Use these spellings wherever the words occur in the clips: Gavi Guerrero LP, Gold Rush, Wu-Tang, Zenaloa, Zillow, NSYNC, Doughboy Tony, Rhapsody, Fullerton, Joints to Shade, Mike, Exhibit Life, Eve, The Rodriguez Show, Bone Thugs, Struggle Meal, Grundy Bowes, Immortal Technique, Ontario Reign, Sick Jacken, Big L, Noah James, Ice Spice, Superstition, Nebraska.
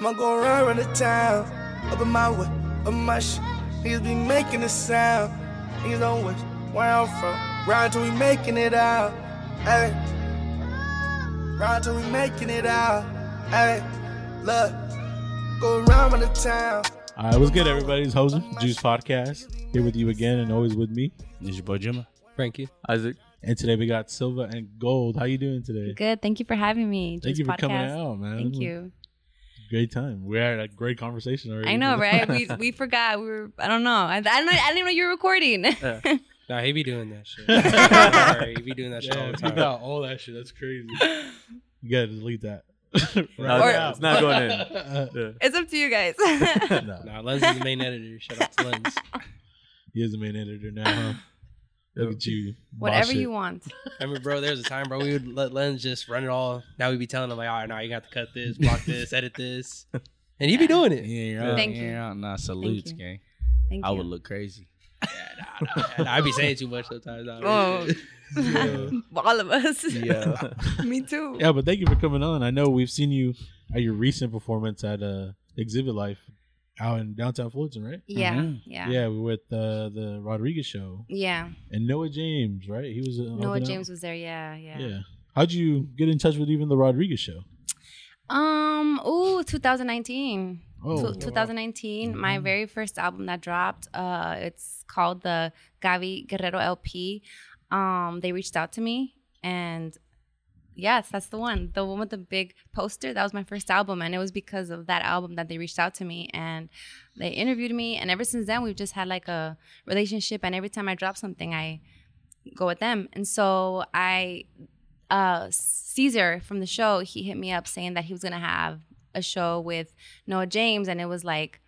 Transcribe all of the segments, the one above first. I'm going around the town, up in my way, up in my shit. Niggas be making a sound. Niggas don't wish where I'm from. Ride till we making it out. Hey, ride till we making it out. Hey, look, go around the town. All right, what's good, everybody? It's Hoser, Juice Podcast. Here with you again and always with me. This is your boy, Jimma. Frankie. Isaac. And today we got Silva and Gold. How you doing today? Good. Thank you for having me. Thank you for coming out, man. Thank you. Great time. We had a great conversation already. I know, right? We forgot. We were. I don't know. I didn't know you were recording. Yeah. Nah, he be doing that shit. He be doing that shit all the time. Nah, all that shit. That's crazy. You gotta delete that. It's not going in. Yeah. It's up to you guys. Nah, Lens is the main editor. Shout out to Lens. He is the main editor now, huh? Look at you. Whatever you want. I mean, bro, there's a time, bro, we would let Lens just run it all. Now we'd be telling him, like, all right, now you got to cut this, block this, edit this. And he'd be doing it. Yeah, Thank you. Nah, salutes, gang. I would look crazy. Yeah, I'd be saying too much sometimes. Oh, yeah. All of us. Yeah. Me too. Yeah, but thank you for coming on. I know we've seen you at your recent performance at Exhibit Life. Out in downtown Fullerton, right? Yeah, mm-hmm. Yeah. Yeah, we were with the Rodriguez Show. Yeah. And Noah James, right? He was Noah James was there, yeah. How'd you get in touch with even the Rodriguez Show? 2019. Oh, 2019, wow. My very first album that dropped. It's called the Gavi Guerrero LP. They reached out to me and... Yes, that's the one. The one with the big poster. That was my first album. And it was because of that album that they reached out to me. And they interviewed me. And ever since then, we've just had like a relationship. And every time I drop something, I go with them. And so Cesar from the show, he hit me up saying that he was going to have a show with Noah James. And it was like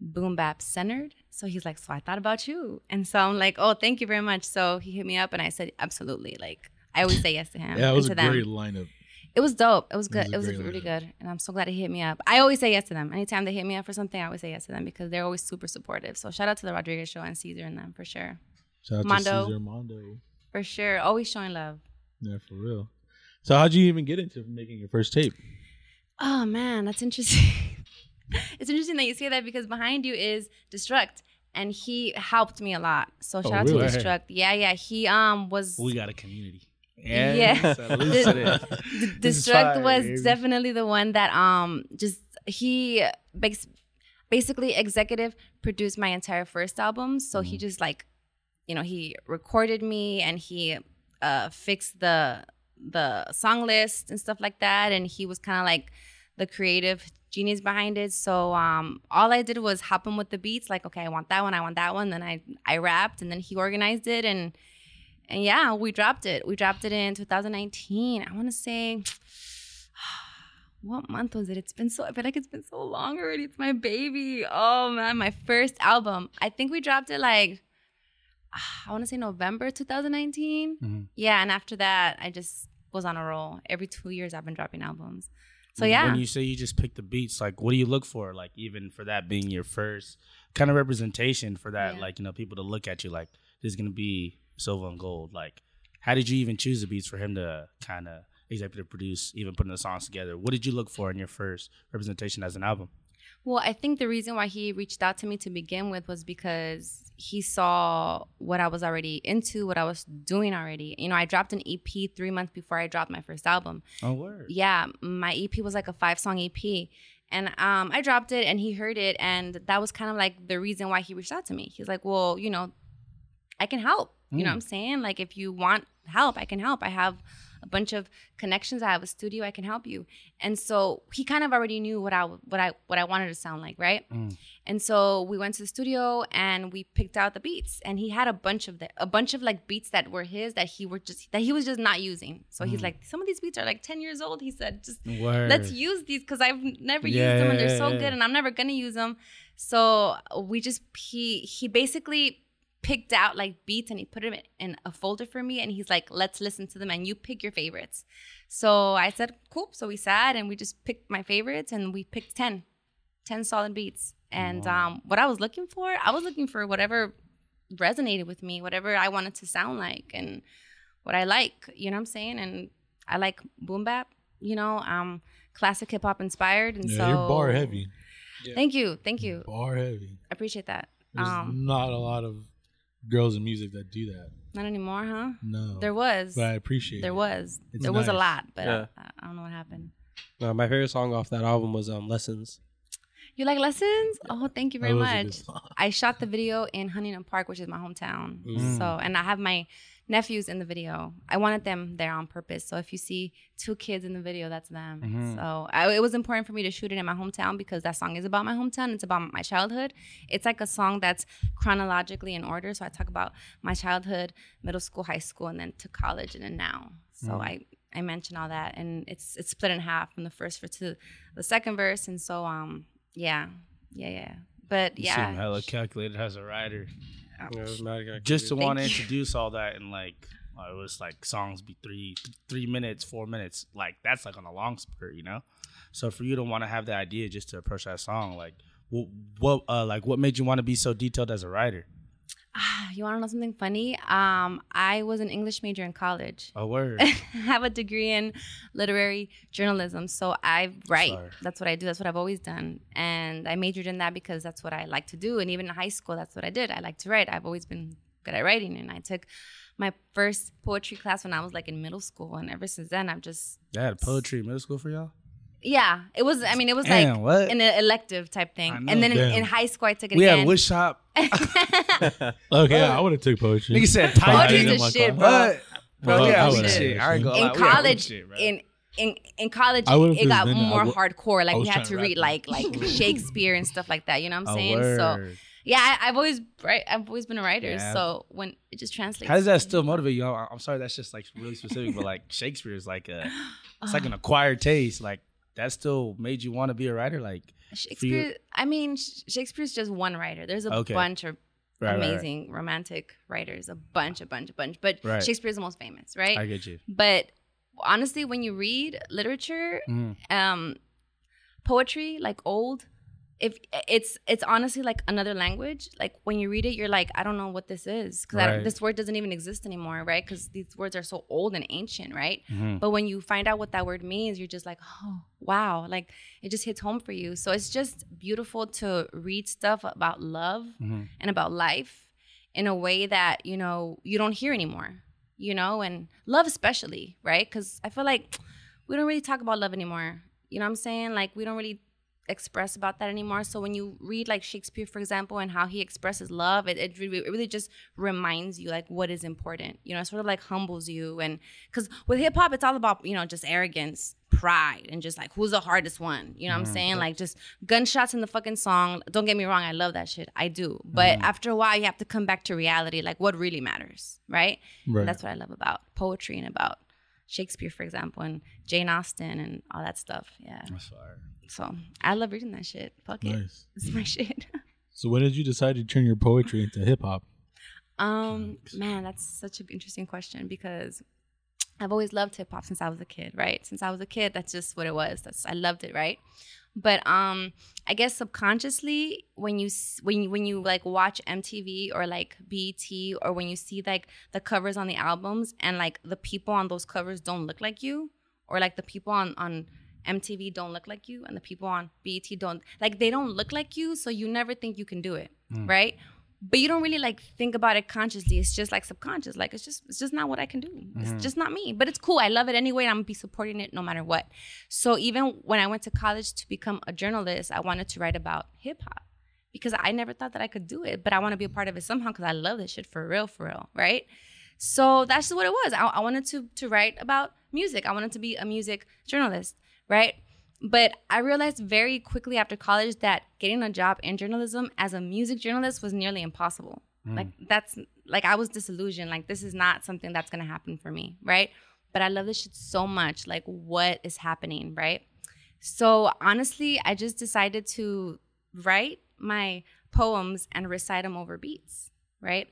boom bap centered. So he's like, so I thought about you. And so I'm like, oh, thank you very much. So he hit me up and I said, absolutely. Like. I always say yes to him. Yeah, it was a great lineup. It was dope. It was good. It was really good. And I'm so glad he hit me up. I always say yes to them. Anytime they hit me up for something, I always say yes to them because they're always super supportive. So shout out to the Rodriguez Show and Cesar and them for sure. Shout out to Cesar Mondo. For sure. Always showing love. Yeah, for real. So how'd you even get into making your first tape? Oh, man, that's interesting. It's interesting that you say that because behind you is Destruct. And he helped me a lot. So shout out to Destruct. Yeah. He was... We got a community. Yeah. Destruct was definitely the one that he basically executive produced my entire first album. So he just like, you know, he recorded me and he fixed the song list and stuff like that. And he was kind of like the creative genius behind it. So all I did was hop in with the beats. Like, okay, I want that one. Then I rapped and then he organized it and yeah, we dropped it. We dropped it in 2019. I want to say, what month was it? I feel like it's been so long already. It's my baby. Oh, man, my first album. I think we dropped it like, I want to say November 2019. Mm-hmm. Yeah, and after that, I just was on a roll. Every 2 years, I've been dropping albums. So, yeah. When you say you just pick the beats, like, what do you look for? Like, even for that being your first kind of representation for that, like, you know, people to look at you like, this is going to be... Silvandgold, like, how did you even choose the beats for him to kind of executive produce, even putting the songs together? What did you look for in your first representation as an album? Well, I think the reason why he reached out to me to begin with was because he saw what I was already into, what I was doing already. You know, I dropped an EP 3 months before I dropped my first album. Oh, word. Yeah, my EP was like a 5-song EP. And I dropped it and he heard it. And that was kind of like the reason why he reached out to me. He's like, well, you know, I can help. You know what I'm saying? Like, if you want help, I can help. I have a bunch of connections. I have a studio. I can help you. And so he kind of already knew what I wanted to sound like, right? Mm. And so we went to the studio and we picked out the beats. And he had a bunch of like beats that were his that he was just not using. So he's like, some of these beats are like 10 years old. He said, just let's use these because I've never used them and they're so good and I'm never gonna use them. So we just he basically picked out like beats and he put them in a folder for me and he's like, let's listen to them and you pick your favorites. So I said, cool. So we sat and we just picked my favorites and we picked 10 solid beats. And what I was looking for whatever resonated with me, whatever I wanted to sound like and what I like, you know what I'm saying? And I like boom bap, you know, classic hip hop inspired, and so you're bar heavy. Yeah. Thank you. Bar heavy. I appreciate that. There's not a lot of girls in music that do that. Not anymore, huh? No. There was. But I appreciate it. There was a lot, but yeah. I don't know what happened. No, my favorite song off that album was Lessons. You like Lessons? Oh, thank you very much. I shot the video in Huntington Park, which is my hometown. Mm. So, and I have my nephews in the video. I wanted them there on purpose. So if you see two kids in the video, that's them. Mm-hmm. So it was important for me to shoot it in my hometown because that song is about my hometown. It's about my childhood. It's like a song that's chronologically in order. So I talk about my childhood, middle school, high school, and then to college, and then now. So I mention all that, and it's split in half from the first verse to the second verse, and so yeah. But you seem hella calculated as a writer. Just to want to introduce all that, and it was like songs be 3 minutes, 4 minutes, like that's like on a long spurt, you know. So for you to want to have that idea just to approach that song, like what made you want to be so detailed as a writer? You want to know something funny? I was an English major in college. Oh, word. I have a degree in literary journalism, so I write. Sorry. That's what I do. That's what I've always done. And I majored in that because that's what I like to do. And even in high school, that's what I did. I like to write. I've always been good at writing. And I took my first poetry class when I was in middle school. And ever since then, I've just... Yeah, poetry in middle school for y'all? Yeah, it was damn, like what? An elective type thing. And then in high school, I took it again. We had wood shop. Okay, I would have took poetry. Nigga said poetry's a shit, bro. Bro, yeah, shit. I ain't gonna lie. In college, it got more hardcore. Like, we had to read like Shakespeare and stuff like that. You know what I'm saying? Word. So yeah, I've always been a writer. Yeah. So when it just translates, how does that still motivate you? I'm sorry, that's just really specific, but Shakespeare is it's like an acquired taste. Like, that still made you want to be a writer? Shakespeare's just one writer. There's a bunch of amazing romantic writers, a bunch. But Shakespeare's the most famous, right? I get you. But honestly, when you read literature, poetry, old, if it's honestly another language. Like, when you read it, you're I don't know what this is, because this word doesn't even exist anymore, right? Because these words are so old and ancient, right? Mm-hmm. But when you find out what that word means, you're just oh wow, it just hits home for you. So it's just beautiful to read stuff about love and about life in a way that you don't hear anymore, and love especially, right? Because I feel like we don't really talk about love anymore. You know what I'm saying? We don't really express about that anymore. So when you read Shakespeare, for example, and how he expresses love, it really just reminds you what is important, it sort of humbles you. And because with hip-hop, it's all about just arrogance, pride, and just who's the hardest one, what I'm saying? Just gunshots in the fucking song. Don't get me wrong, I love that shit, I do, but after a while you have to come back to reality, what really matters, right? And that's what I love about poetry and about Shakespeare, for example, and Jane Austen and all that stuff. Yeah, that's fire. So I love reading that shit. Fuck it. Nice. It's my shit. So when did you decide to turn your poetry into hip hop? Man, that's such an interesting question, because I've always loved hip hop since I was a kid, right? Since I was a kid, that's just what it was. I loved it, right? But I guess subconsciously, when you watch MTV or BET, or when you see the covers on the albums, and the people on those covers don't look like you, or the people on MTV don't look like you, and the people on BET don't, they don't look like you, so you never think you can do it, right? But you don't really think about it consciously. It's just subconscious. It's just not what I can do. It's just not me. But it's cool. I love it anyway, and I'm gonna be supporting it no matter what. So even when I went to college to become a journalist, I wanted to write about hip hop, because I never thought that I could do it, but I want to be a part of it somehow, because I love this shit for real, right? So that's what it was. I wanted to write about music. I wanted to be a music journalist, right? But I realized very quickly after college that getting a job in journalism as a music journalist was nearly impossible. I was disillusioned. This is not something that's going to happen for me, right? But I love this shit so much. What is happening, right? So honestly, I just decided to write my poems and recite them over beats, right?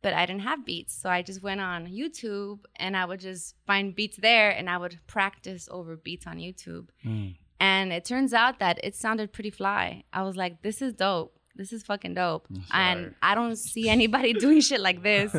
But I didn't have beats, so I just went on YouTube, and I would just find beats there, and I would practice over beats on YouTube. And it turns out that it sounded pretty fly. I was like, this is dope. this is fucking dope. And I don't see anybody doing shit like this.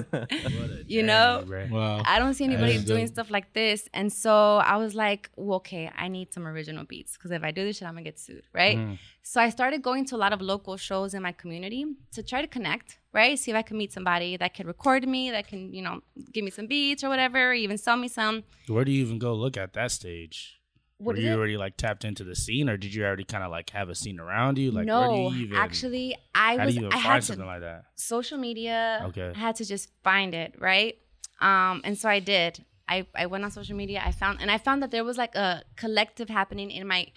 You know? Wow. I don't see anybody doing stuff like this. And so I was like, well, okay, I need some original beats. Because if I do this shit, I'm going to get sued, right? Mm. So I started going to a lot of local shows in my community to try to connect, right? See if I could meet somebody that could record me, that can, you know, give me some beats or whatever, or even sell me some. Where do you even go look at that stage? What were you already like tapped into the scene, or did you already kind of like have a scene around you? Like, no, where do you even, actually, I was. How do you even find something like that? Social media. Okay. I had to just find it, right? And so I did. I went on social media. I found that there was like a collective happening in my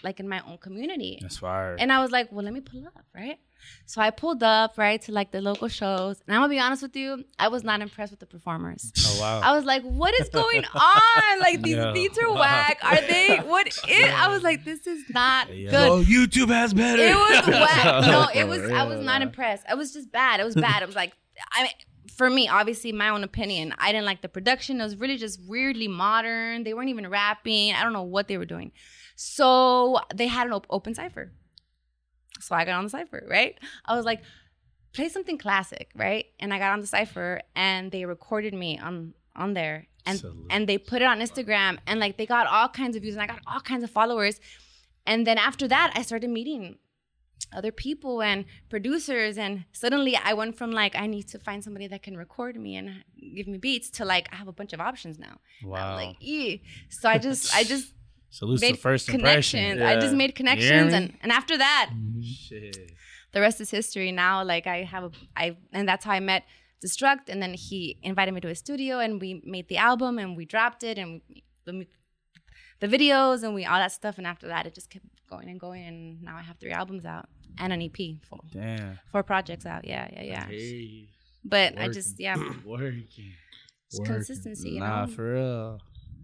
own community. That's fire. And I was like, well, let me pull up, right? So I pulled up, right, to like the local shows. And I'm going to be honest with you, I was not impressed with the performers. Oh, wow. I was like, what is going on? Like, these beats are whack. Are they? What is? I was like, this is not good. Oh, YouTube has better. It was whack. No, it was, I was not impressed. It was just bad. It was bad. It was like, I mean, for me, obviously, my own opinion, I didn't like the production. It was really just weirdly modern. They weren't even rapping. I don't know what they were doing. So they had an open cypher. So I got on the cypher, right? I was like, play something classic, right? And I got on the cypher, and they recorded me on there. And Absolutely. And they put it on Instagram, and like they got all kinds of views, and I got all kinds of followers. And then after that, I started meeting other people and producers, and suddenly I went from like, I need to find somebody that can record me and give me beats, to like, I have a bunch of options now. Wow. Like, ew. So I just salutes to first impression. Yeah. I just made connections, and after that, shit, the rest is history. Now, like and that's how I met Destruct, and then he invited me to his studio, and we made the album, and we dropped it, and the videos, and we all that stuff. And after that, it just kept going and going, and now I have 3 albums out and an EP, four projects out. Yeah. Hey, but working. I just working. Consistency. Nah, you know? For real.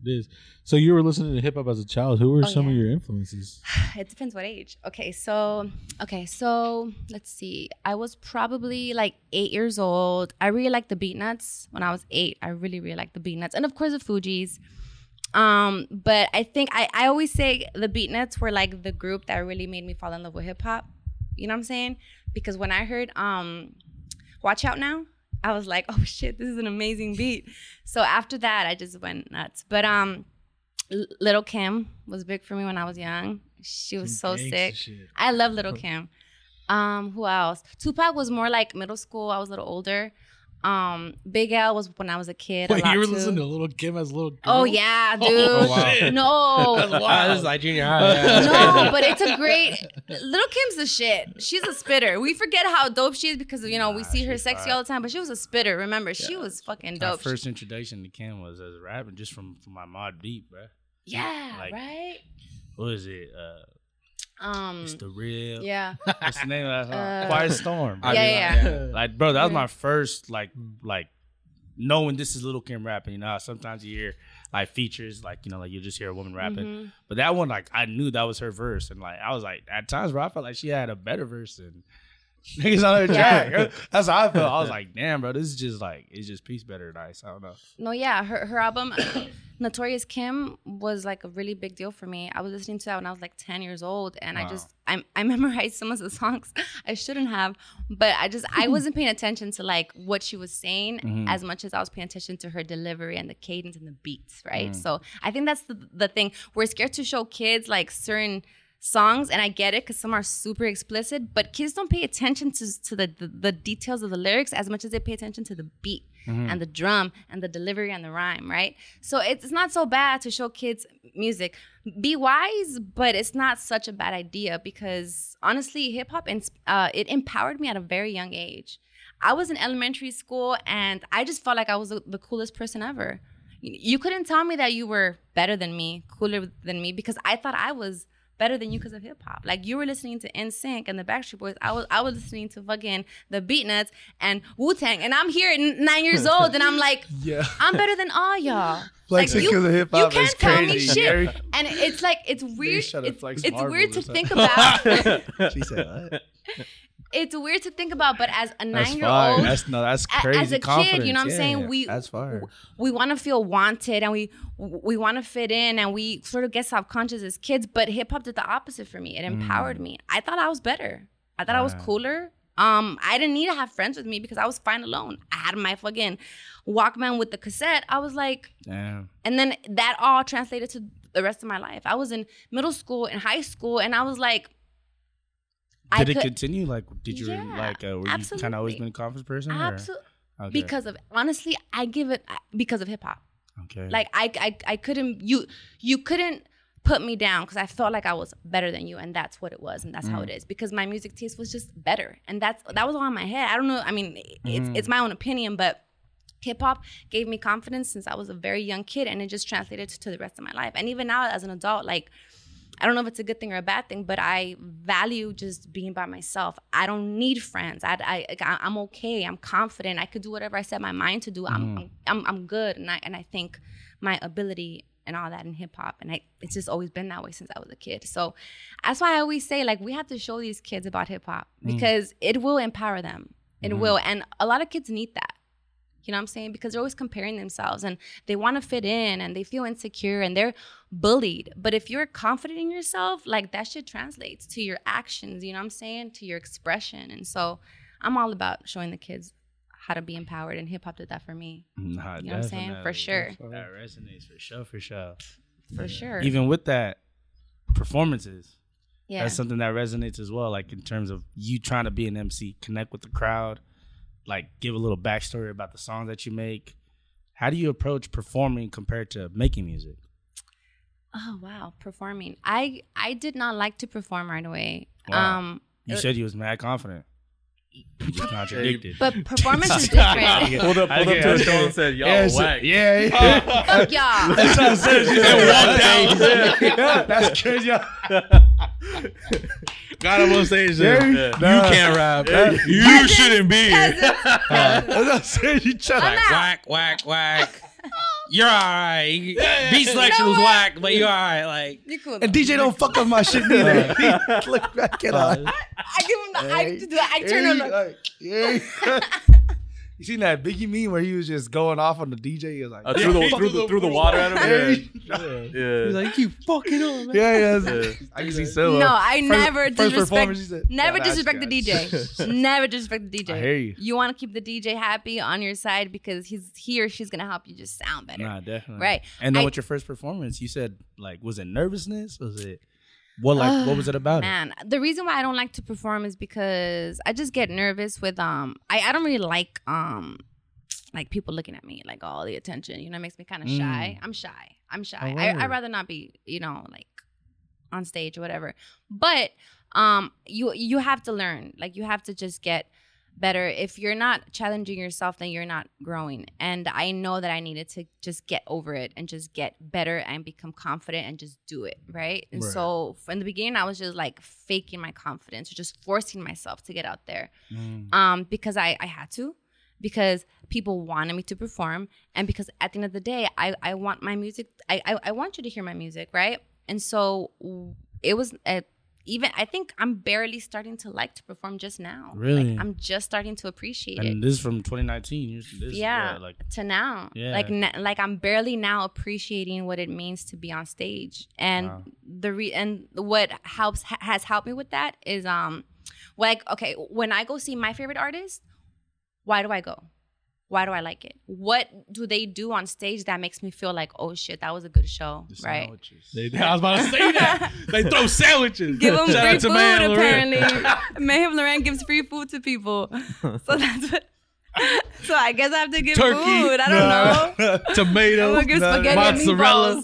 It is. So you were listening to hip hop as a child. Who were some of your influences? It depends what age. Okay, so let's see. I was probably like 8 years old. I really liked the Beat Nuts when I was 8. I really, really liked the Beat Nuts. And of course the Fugees. But I think I always say the Beat Nuts were like the group that really made me fall in love with hip hop. You know what I'm saying? Because when I heard Watch Out Now, I was like, oh shit, this is an amazing beat. So after that, I just went nuts. But Lil Kim was big for me when I was young. She was so sick. I love Lil Kim. Who else? Tupac was more like middle school. I was a little older. Big L was when I was a kid. Wait, you were listening to Lil Kim as a little girl? Oh yeah, dude. Oh, wow. No, this is like junior high. No, but it's a great. Lil Kim's the shit. She's a spitter. We forget how dope she is because we see her sexy all the time, but she was a spitter. Remember, she was fucking dope. My first introduction to Kim was as a rapper, just from my mod beat, bro. Yeah, like, right. What was it? It's the real. Yeah. What's the name of that song? Quiet Storm. Yeah. Like, bro, that was my first like knowing this is Lil Kim rapping. You know, sometimes you hear like features, like like you just hear a woman rapping. Mm-hmm. But that one, like, I knew that was her verse, and like I was like, at times, bro, I felt like she had a better verse than niggas on her track. That's how I felt. I was like, damn, bro, this is just like it's just piece better than Ice. I don't know. No, yeah, her album. Notorious Kim was like a really big deal for me. I was listening to that when I was like 10 years old, and wow. I memorized some of the songs I shouldn't have, but I wasn't paying attention to like what she was saying as much as I was paying attention to her delivery and the cadence and the beats, right? So I think that's the thing. We're scared to show kids like certain songs, and I get it because some are super explicit, but kids don't pay attention to the details of the lyrics as much as they pay attention to the beat and the drum and the delivery and the rhyme, right? So it's not so bad to show kids music. Be wise, but it's not such a bad idea because honestly, hip hop it empowered me at a very young age. I was in elementary school and I just felt like I was the coolest person ever. You couldn't tell me that you were better than me, cooler than me, because I thought I was better than you because of hip hop. Like you were listening to NSYNC and the Backstreet Boys. I was listening to fucking the Beat Nuts and Wu-Tang. And I'm here at 9 years old and I'm like, I'm better than all y'all. Flexing because of hip hop is crazy. You can't tell me shit. And it's like, it's weird. It's weird to think about. She said what? It's weird to think about, but as a 9-year-old, that's crazy. As a kid, you know what I'm saying? We want to feel wanted and we want to fit in and we sort of get self-conscious as kids, but hip hop did the opposite for me. It empowered me. I thought I was better. I thought I was cooler. I didn't need to have friends with me because I was fine alone. I had my fucking Walkman with the cassette. I was like, damn. And then that all translated to the rest of my life. I was in middle school and high school, and I was like, Did it continue? Like, did you were absolutely. You kind of always been a conference person? Absolutely. Okay. Because of, honestly, I give it because of hip hop. Okay. Like I couldn't, you couldn't put me down because I felt like I was better than you, and that's what it was, and that's how it is, because my music taste was just better, and that was all in my head. I don't know. I mean, it's my own opinion, but hip hop gave me confidence since I was a very young kid, and it just translated to the rest of my life. And even now as an adult, like, I don't know if it's a good thing or a bad thing, but I value just being by myself. I don't need friends. I'm okay. I'm confident. I could do whatever I set my mind to do. I'm good, and I think my ability and all that in hip hop, and it's just always been that way since I was a kid. So that's why I always say, like, we have to show these kids about hip hop because it will empower them. It will, and a lot of kids need that. You know what I'm saying? Because they're always comparing themselves, and they want to fit in, and they feel insecure, and they're bullied. But if you're confident in yourself, like, that shit translates to your actions, you know what I'm saying? To your expression. And so I'm all about showing the kids how to be empowered, and hip hop did that for me. You know what I'm saying? For sure. That resonates for sure. For sure. Even with that, performances. Yeah. That's something that resonates as well, like in terms of you trying to be an MC, connect with the crowd. Like, give a little backstory about the songs that you make. How do you approach performing compared to making music? Oh, wow. Performing. I did not like to perform right away. Wow. You said you was mad confident. You contradicted. But performance is different. Pulled up to a door and said, y'all whack. Yeah. Fuck y'all. That's what I said. She said, walk down. That's crazy. Got him on stage. You can't rap. Yeah. You shouldn't be. Whack. You're all right. Beat selection was whack, but you're all right. Like, you're cool. And DJ don't fuck up my shit neither. Look back at us. I give him the eye to do that. I turn on You seen that Biggie meme where he was just going off on the DJ? He was like, threw the water at him. Yeah. He's like, you fucking up, man. Yeah. I can see so. No, I never disrespect. Never disrespect the DJ. Never disrespect the DJ. I hear you. You want to keep the DJ happy on your side because he or she's gonna help you just sound better. Nah, definitely. Right. And then with your first performance, you said, like, was it nervousness? Was it? What was it about? Man, the reason why I don't like to perform is because I just get nervous with I don't really like people looking at me, like all the attention. You know, it makes me kind of shy. I'm shy. I'd rather not be, you know, like on stage or whatever. But you have to learn. Like, you have to just get better. If you're not challenging yourself, then you're not growing. And I know that I needed to just get over it and just get better and become confident and just do it, right? And so in the beginning, I was just like faking my confidence or just forcing myself to get out there because I had to, because people wanted me to perform, and because at the end of the day, I want my music. I want you to hear my music, right? And so it was even I think I'm barely starting to like to perform just now. Really? Like, I'm just starting to appreciate it. And this is from 2019. To now. Yeah. Like I'm barely now appreciating what it means to be on stage. And what has helped me with that is like, okay, when I go see my favorite artist, why do I go? Why do I like it? What do they do on stage that makes me feel like, oh shit, that was a good show, right? Sandwiches. I was about to say that. They throw sandwiches. Give them free food, apparently. Mayhem Loren gives free food to people. So I guess I have to give turkey, food. I don't know. Tomatoes, mozzarella.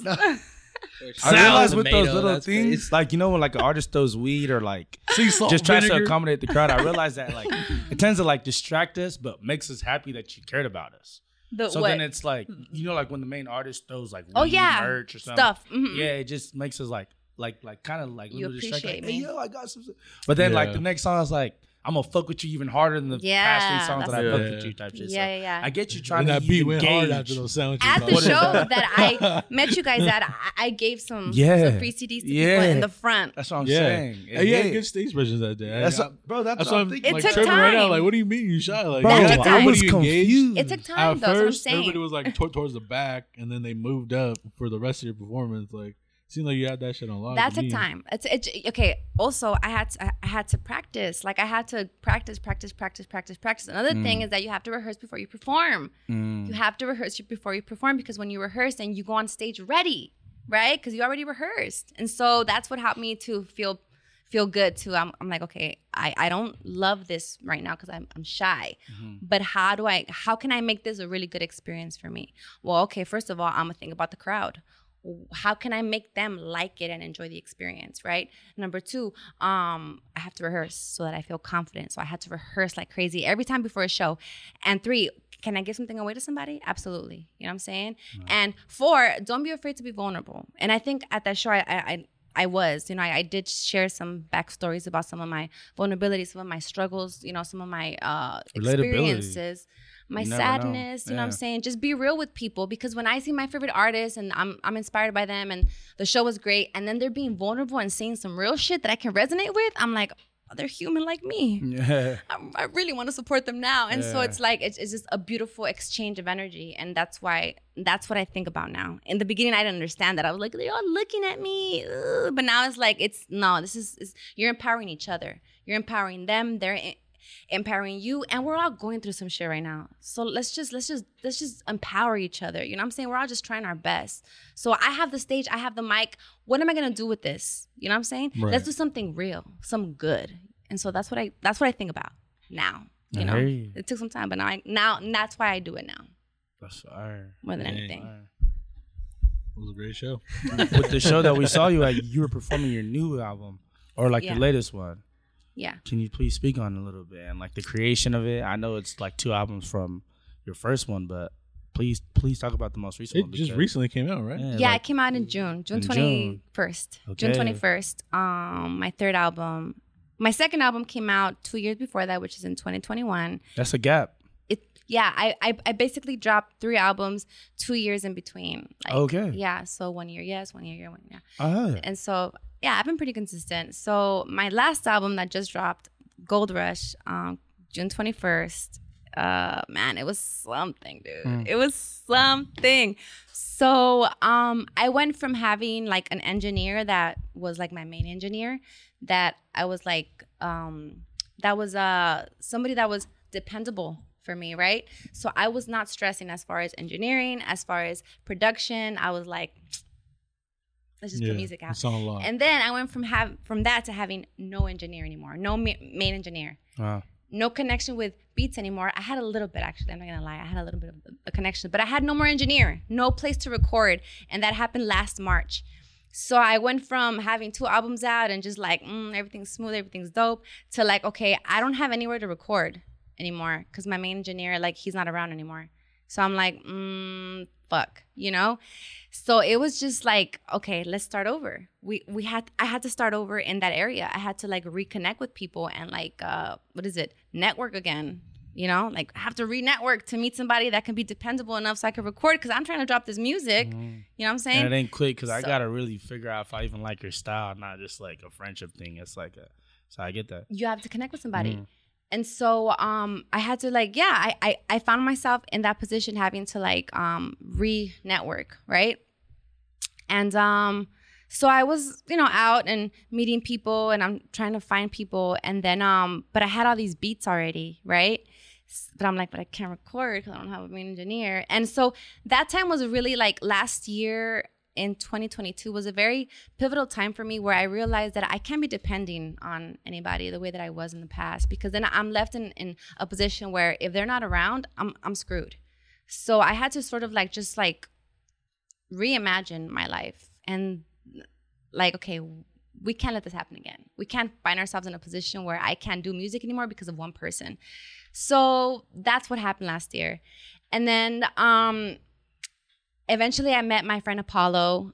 I realize with those little things, like, you know, when like an artist throws weed or like just tries to accommodate the crowd, I realize that like it tends to like distract us, but makes us happy that you cared about us. Then it's like, you know, like when the main artist throws like weed, merch or something, stuff. Mm-hmm. Yeah, it just makes us like kind of like you appreciate me. Like, hey, yo, I got some. But then like the next song is like, I'm gonna fuck with you even harder than the past 3 songs that I fucked with you type shit. Yeah. I get you trying to be engaged. At the show that I met you guys at, I gave some free CDs to people in the front. That's what I'm saying. Yeah, good stage versions that day. That's what I'm thinking. It took time. Right now, like, what do you mean you shy? Like, bro, I was confused. It took time, though. At first, everybody was like towards the back, and then they moved up for the rest of your performance. Like, Seems like you had that shit on lock. That took time. Okay. Also, I had to practice. Like I had to practice. Another thing is that you have to rehearse before you perform. You have to rehearse before you perform, because when you rehearse and you go on stage ready, right? Because you already rehearsed. And so that's what helped me to feel good too. I'm like, okay, I don't love this right now because I'm shy, but how can I make this a really good experience for me? Well, okay, first of all, I'm gonna think about the crowd. How can I make them like it and enjoy the experience, right? Number two, I have to rehearse so that I feel confident. So I had to rehearse like crazy every time before a show. And three, can I give something away to somebody? Absolutely. You know what I'm saying? Right. And four, don't be afraid to be vulnerable. And I think at that show, I was, you know, I did share some backstories about some of my vulnerabilities, some of my struggles, you know, some of my experiences, my sadness, you know what I'm saying? Just be real with people, because when I see my favorite artists and I'm inspired by them and the show was great, and then they're being vulnerable and saying some real shit that I can resonate with, I'm like, oh, they're human like me. Yeah. I really want to support them now. And so it's like, it's just a beautiful exchange of energy. And that's what I think about now. In the beginning, I didn't understand that. I was like, they're all looking at me. Ugh. But now it's like, you're empowering each other. You're empowering them. They're empowering you. And we're all going through some shit right now. So let's just empower each other. You know what I'm saying? We're all just trying our best. So I have the stage. I have the mic. What am I going to do with this? You know what I'm saying? Right. Let's do something real, some good. And so that's what I think about now. You know, it took some time, but now that's why I do it now. That's fire. More than anything. Fire. It was a great show. With the show that we saw you at, you were performing your new album, or like your latest one. Yeah. Can you please speak on it a little bit and like the creation of it? I know it's like two albums from your first one, but please talk about the most recent one. It just recently came out, right? Yeah, it came out in June 21st. Okay. June 21st. My third album. My second album came out 2 years before that, which is in 2021. That's a gap. I basically dropped three albums 2 years in between. Like, okay. Yeah, so 1 year, yes, 1 year, yeah, 1 year. Uh-huh. And so... yeah, I've been pretty consistent. So my last album that just dropped, Gold Rush, June 21st, man, it was something, dude. It was something. So I went from having like an engineer that was like my main engineer, that I was like, that was somebody that was dependable for me, right? So I was not stressing as far as engineering, as far as production. I was like... let's just put music out. And then I went from that to having no engineer anymore, no main engineer, no connection with beats anymore. I had a little bit, actually. I'm not gonna lie, I had a little bit of a connection, but I had no more engineer, no place to record, and that happened last March. So I went from having two albums out and just like everything's smooth, everything's dope, to like, okay, I don't have anywhere to record anymore because my main engineer, like, he's not around anymore. So I'm like, fuck, you know? So it was just like, okay, let's start over. I had to start over in that area. I had to like reconnect with people and like, network again, you know? Like, I have to re-network to meet somebody that can be dependable enough so I can record, because I'm trying to drop this music, you know what I'm saying? And it ain't quick, because I got to really figure out if I even like your style, not just like a friendship thing. It's like, so I get that. You have to connect with somebody. And so I had to like, I found myself in that position, having to like re-network, right? And so I was, you know, out and meeting people, and I'm trying to find people. And then, but I had all these beats already, right? But I'm like, but I can't record because I don't have a main engineer. And so that time was really like last year in 2022 was a very pivotal time for me, where I realized that I can't be depending on anybody the way that I was in the past, because then I'm left in a position where if they're not around, I'm screwed. So I had to sort of like just like reimagine my life and like, okay, we can't let this happen again. We can't find ourselves in a position where I can't do music anymore because of one person. So that's what happened last year. And then eventually, I met my friend Apollo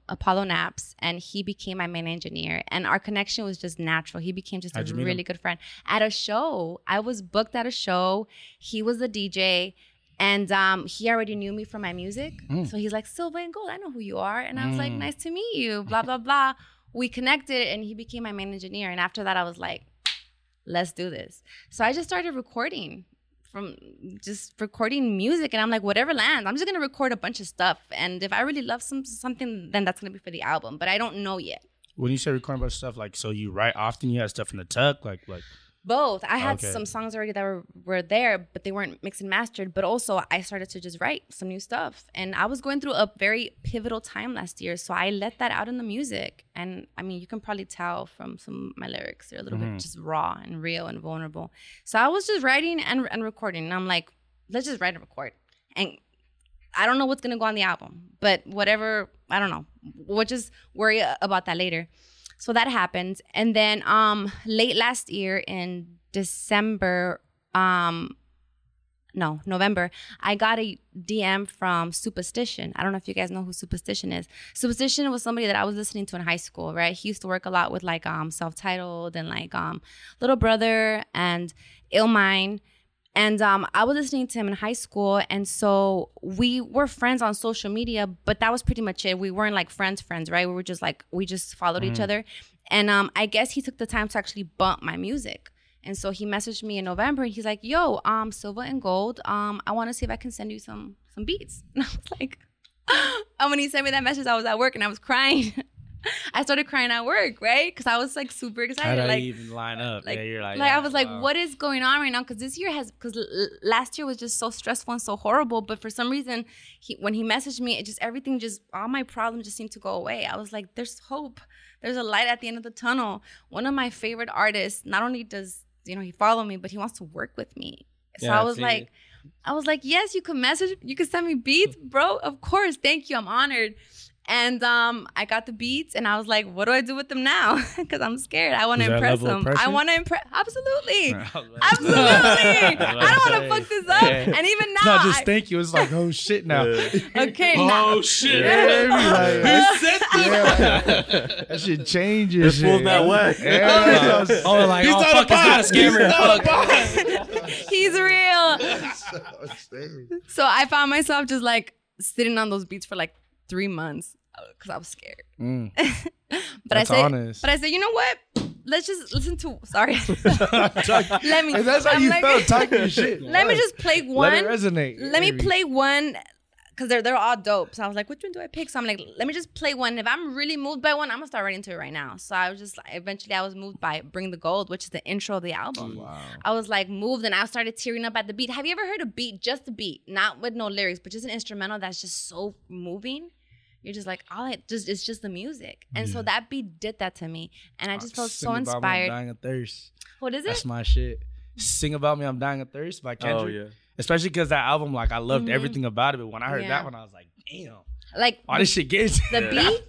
Naps, and he became my main engineer. And our connection was just natural. He became just a really good friend. At a show, I was booked at a show. He was the DJ, and he already knew me from my music. So he's like, "Silvandgold, I know who you are." And I was like, "Nice to meet you." Blah blah blah. We connected, and he became my main engineer. And after that, I was like, "Let's do this." So I just started recording from just recording music, and I'm like, whatever lands, I'm just gonna record a bunch of stuff, and if I really love something, then that's gonna be for the album. But I don't know yet. When you say recording a bunch of stuff, like, so you write often, you had stuff in the tuck, like both. I had some songs already that were there, but they weren't mixed and mastered. But also, I started to just write some new stuff, and I was going through a very pivotal time last year, so I let that out in the music. And I mean, you can probably tell from some of my lyrics; they're a little bit just raw and real and vulnerable. So I was just writing and recording, and I'm like, let's just write and record. And I don't know what's gonna go on the album, but whatever, I don't know. We'll just worry about that later. So that happened. And then late last year in November, I got a DM from Superstition. I don't know if you guys know who Superstition is. Superstition was somebody that I was listening to in high school, right? He used to work a lot with like Self-Titled and like Little Brother and Ill Mind. And I was listening to him in high school, and so we were friends on social media, but that was pretty much it. We weren't like friends, right? We were just like, we just followed each other. And I guess he took the time to actually bump my music. And so he messaged me in November, and he's like, yo, Silvandgold, I want to see if I can send you some beats. And I was like, and when he sent me that message, I was at work, and I was crying. I started crying at work, right? Because I was like super excited. How did I even line up? Like, yeah, you're like, I was like, wow. What is going on right now? Because this year last year was just so stressful and so horrible. But for some reason, when he messaged me, all my problems just seemed to go away. I was like, there's hope. There's a light at the end of the tunnel. One of my favorite artists, not only does, he follow me, but he wants to work with me. So yeah, I was like, yes, you could send me beats, bro. Of course. Thank you. I'm honored. And I got the beats, and I was like, what do I do with them now? Because I'm scared. I want to impress them. I want to impress. Absolutely. Absolutely. I don't want to fuck this up. Yeah. And even now. No, just thank you. It's like, oh, shit now. Okay. Oh, shit. That shit changes. It pulled that way. Yeah. Oh, like, he's not a boss. He's real. So I found myself just like sitting on those beats for like 3 months because I was scared. But I said, you know what? Let's just listen to. Sorry. Let me. If that's how I'm you like, felt talking your shit. Let me just play one. Let it resonate. Let me play one because they're all dope. So I was like, which one do I pick? So I'm like, let me just play one. If I'm really moved by one, I'm gonna start writing to it right now. So I was just like, eventually I was moved by Bring the Gold, which is the intro of the album. Oh, wow. I was like moved, and I started tearing up at the beat. Have you ever heard a beat, just the beat, not with no lyrics, but just an instrumental that's just so moving? You're just like, it's just the music. And so that beat did that to me. And I just felt so inspired. Sing About Me, I'm Dying of Thirst. What is it? That's my shit. Sing About Me, I'm Dying of Thirst by Kendrick. Oh, yeah. Especially because that album, like, I loved everything about it. But when I heard that one, I was like, damn. Like, all this shit gets the beat?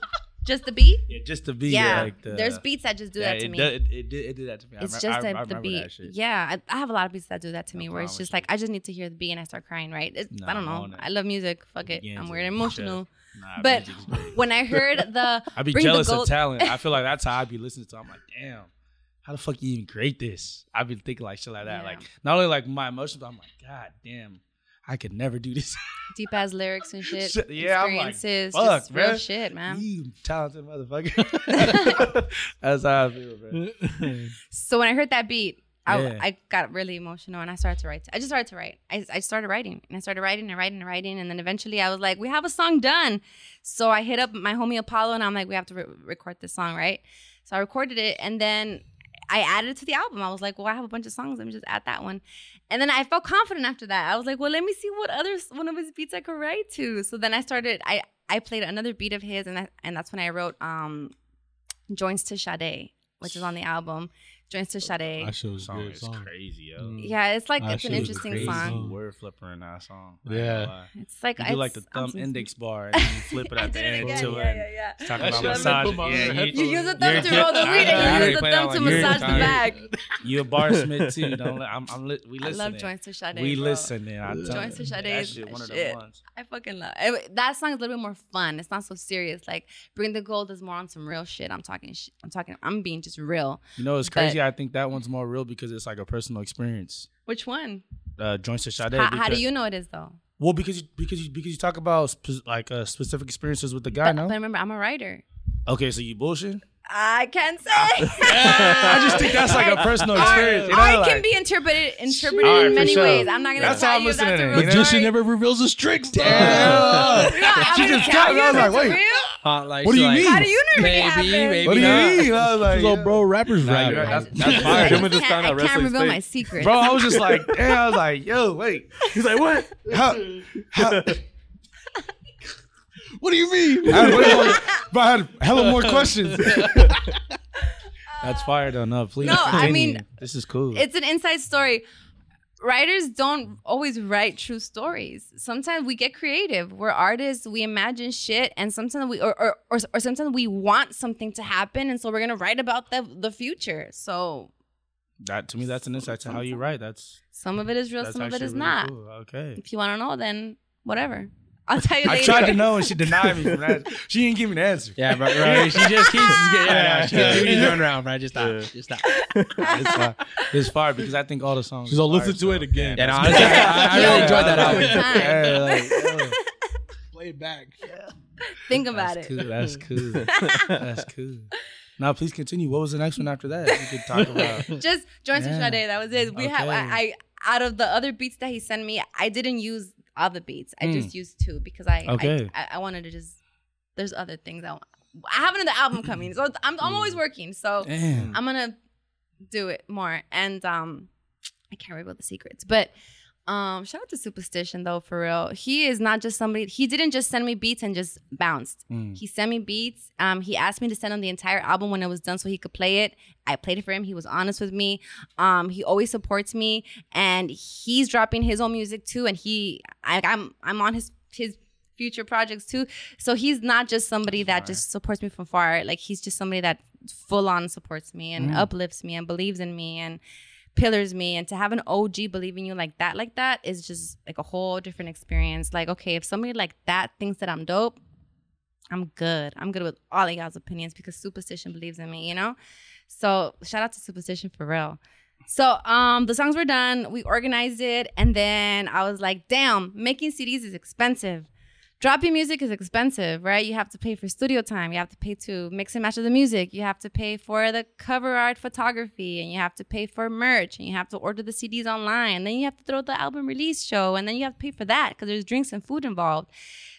Just the beat? Yeah, just the beat. Yeah, like there's beats that just do that to me. It did that to me. It's the beat. That shit. Yeah, I have a lot of beats that do that to me, where it's just like, I just need to hear the beat, and I start crying, right? I don't know. I love music. Fuck it. I'm weird and emotional. Nah, but when I heard the I'd be jealous of talent. I feel like that's how I'd be listening to it. I'm like, damn, how the fuck you even create this? I've been thinking like shit like that. Yeah. Like not only like my emotions, but I'm like, god damn, I could never do this. Deep ass lyrics and shit. Yeah, I'm like, fuck, just real shit, man. You talented motherfucker. That's how I feel, bro. So when I heard that beat, I got really emotional, and I started to write. I just started to write. I started writing, and I started writing. And then eventually I was like, we have a song done. So I hit up my homie Apollo, and I'm like, we have to record this song, right? So I recorded it, and then I added it to the album. I was like, well, I have a bunch of songs. Let me just add that one. And then I felt confident after that. I was like, well, let me see what other one of his beats I could write to. So then I started, I played another beat of his, and that's when I wrote Joints to Shade, which is on the album. Joints to Shade. That shit was song good. It's crazy, yo. Yeah, it's like it's an interesting song. Word flipper in that song. Yeah, it's like I do like the thumb index bar, and you flip it at the end to it. Yeah. Talking about massage. Yeah, you use the thumb to roll the weed, and you use the thumb to massage the back. You a barsmith too? We listening. I love Joints to Shade. We listening. Joints to Shade is one of the ones. I fucking love it. That song is a little bit more fun. It's not so serious. Like Bring the Gold is more on some real shit. I'm being just real. You know, it's crazy. I think that one's more real because it's like a personal experience. Which one? Joints to Shade. How do you know it is though? Well, because you talk about like specific experiences with the guy. But remember, I'm a writer. Okay, so you bullshit. I can't say. I just think that's like a personal experience. You know, art like, can be interpreted in many ways. I'm not going to tell you that's a real story. She never reveals his tricks. Damn. She just got it. I was like, wait. Like, what do you mean? How do you know it happened? What do you mean? I was like, little bro, rappers right. That's fire. I can't reveal my secret. Bro, I was just like, damn. I was like, yo, wait. He's like, what? How? What do you mean? I had hella more questions. That's fire though. No, please. No, continue. I mean, this is cool. It's an inside story. Writers don't always write true stories. Sometimes we get creative. We're artists. We imagine shit, and sometimes we or sometimes we want something to happen, and so we're gonna write about the future. So that to me, that's an insight to how you write. That's some of it is real, some of it is really not. Cool. Okay. If you want to know, then whatever. I'll tell you later. I tried to know and she denied me. She didn't give me the answer. Yeah, bro. Right. She just keeps getting going around, bro. Just stop. Yeah. Just stop. It's fire because I think all the songs. She's all listen to it again. Yeah, no, honestly, I really enjoyed that album. Yeah, like, play it back. Yeah. Think about it. Cool. That's cool. That's cool. Now, please continue. What was the next one after that? You could talk about. Just Joints to Shade. That was it. We had I out of the other beats that he sent me, I didn't use all the beats. I just used two because I wanted to just. There's other things I have another album coming, so I'm always working. So damn. I'm gonna do it more, and I can't reveal the secrets. But shout out to Superstition though, for real. He is not just somebody. He didn't just send me beats and just bounced. He sent me beats. He asked me to send him the entire album when it was done so he could play it. I played it for him. He was honest with me. He always supports me, and he's dropping his own music too. And I'm on his future projects too. So he's not just somebody that just supports me from far. Like he's just somebody that full on supports me and uplifts me and believes in me and pillars me. And to have an OG believe in you like that is just like a whole different experience. Like, okay, if somebody like that thinks that I'm dope, I'm good with all of y'all's opinions because Superstition believes in me, you know. So shout out to Superstition for real. So the songs were done, we organized it, and then I was like, damn, making CDs is expensive. Dropping music is expensive, right? You have to pay for studio time. You have to pay to mix and match the music. You have to pay for the cover art photography, and you have to pay for merch, and you have to order the CDs online. And then you have to throw the album release show, and then you have to pay for that because there's drinks and food involved.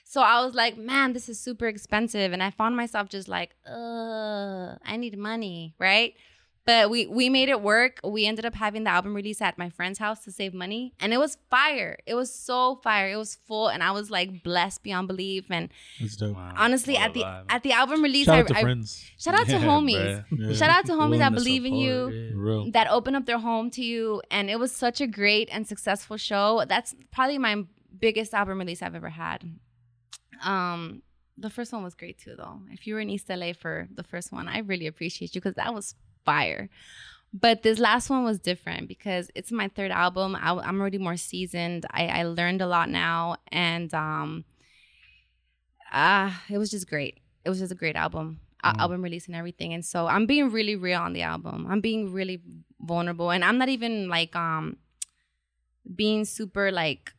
So I was like, man, this is super expensive. And I found myself just like, I need money, right? But we made it work. We ended up having the album release at my friend's house to save money. And it was fire. It was so fire. It was full. And I was like blessed beyond belief. And that's dope. Honestly, at the album release, shout out to friends, shout out to homies. Yeah. Shout out to homies that believe in you, that open up their home to you. And it was such a great and successful show. That's probably my biggest album release I've ever had. The first one was great too, though. If you were in East LA for the first one, I really appreciate you because that was fire. But this last one was different because it's my third album. I'm already more seasoned. I learned a lot now, and it was just great. It was just a great album, album release and everything. And so I'm being really real on the album. I'm being really vulnerable, and I'm not even like being super like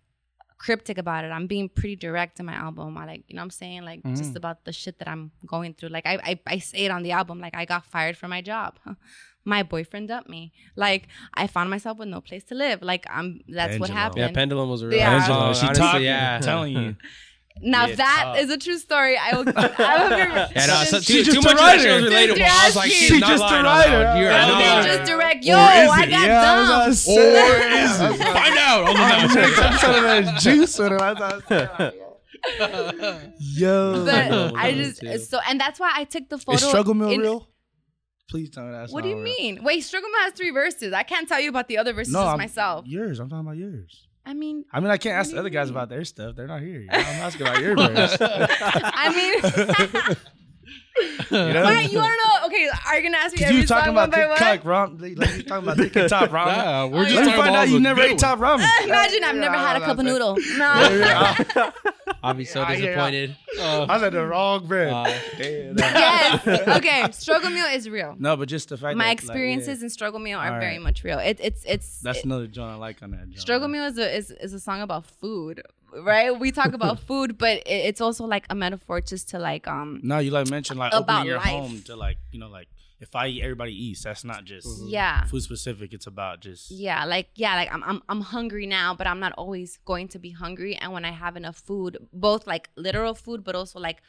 cryptic about it. I'm being pretty direct in my album. I like, you know what I'm saying? Like just about the shit that I'm going through. Like I say it on the album. Like I got fired from my job. My boyfriend dumped me. Like I found myself with no place to live. Like that's what happened. Yeah, Pendulum was a real Angela. She talked. Yeah, I'm telling you. Now that is a true story. She's just a writer. She's just a writer. You're just direct. Yo, I got dumped. Or is it? Find out. Yo. But I just and that's why I took the photo. Is Struggle Meal real? Please tell me that's not. What do you mean? Wait, Struggle Meal has 3 verses. I can't tell you about the other verses myself. Yours. I'm talking about yours. I mean, I can't ask the other guys about their stuff. They're not here. You know, I'm asking about your verse. You know? Wait, you want to know? Okay, are you gonna ask me every song one by one? You talking about TikTok ramen? Nah, we're just talking about you never ate top ramen. Imagine I've never had a cup of noodle. No. I'll be so disappointed. I said the wrong brand. Yes. Okay. Struggle Meal is real. No, but just the fact my experiences in Struggle Meal are very much real. It's another genre I like on that genre. Struggle Meal is a song about food. right? We talk about food, but it's also like a metaphor just to like No, you like mentioned like opening your home to like, you know, like if I eat, everybody eats. That's not just food specific. It's about just like I'm hungry now, but I'm not always going to be hungry. And when I have enough food, both like literal food, but also like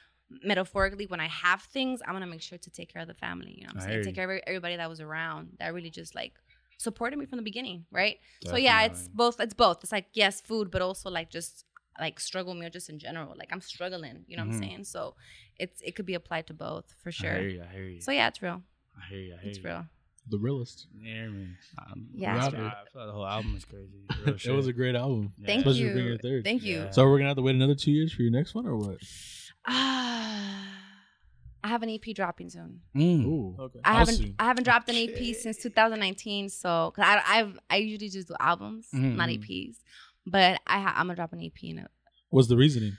metaphorically, when I have things, I'm gonna make sure to take care of the family. You know what I'm saying? Take care of everybody that was around. That really just like supported me from the beginning, right? Definitely. So yeah, it's both. It's both. It's like yes, food, but also like just like struggle meal, just in general. Like I'm struggling. You know what I'm saying? So it could be applied to both for sure. I hear you. So yeah, it's real. I hear you. It's real. The realest. Yeah, man. The whole album is crazy. Real shit. It was a great album. Yeah. Especially for being your third. Thank you. Yeah. So we're gonna have to wait another 2 years for your next one, or what? I have an EP dropping soon. Ooh, okay. I haven't dropped an EP since 2019. So, cause I usually just do albums, not EPs. But I'm gonna drop an EP. What's the reasoning?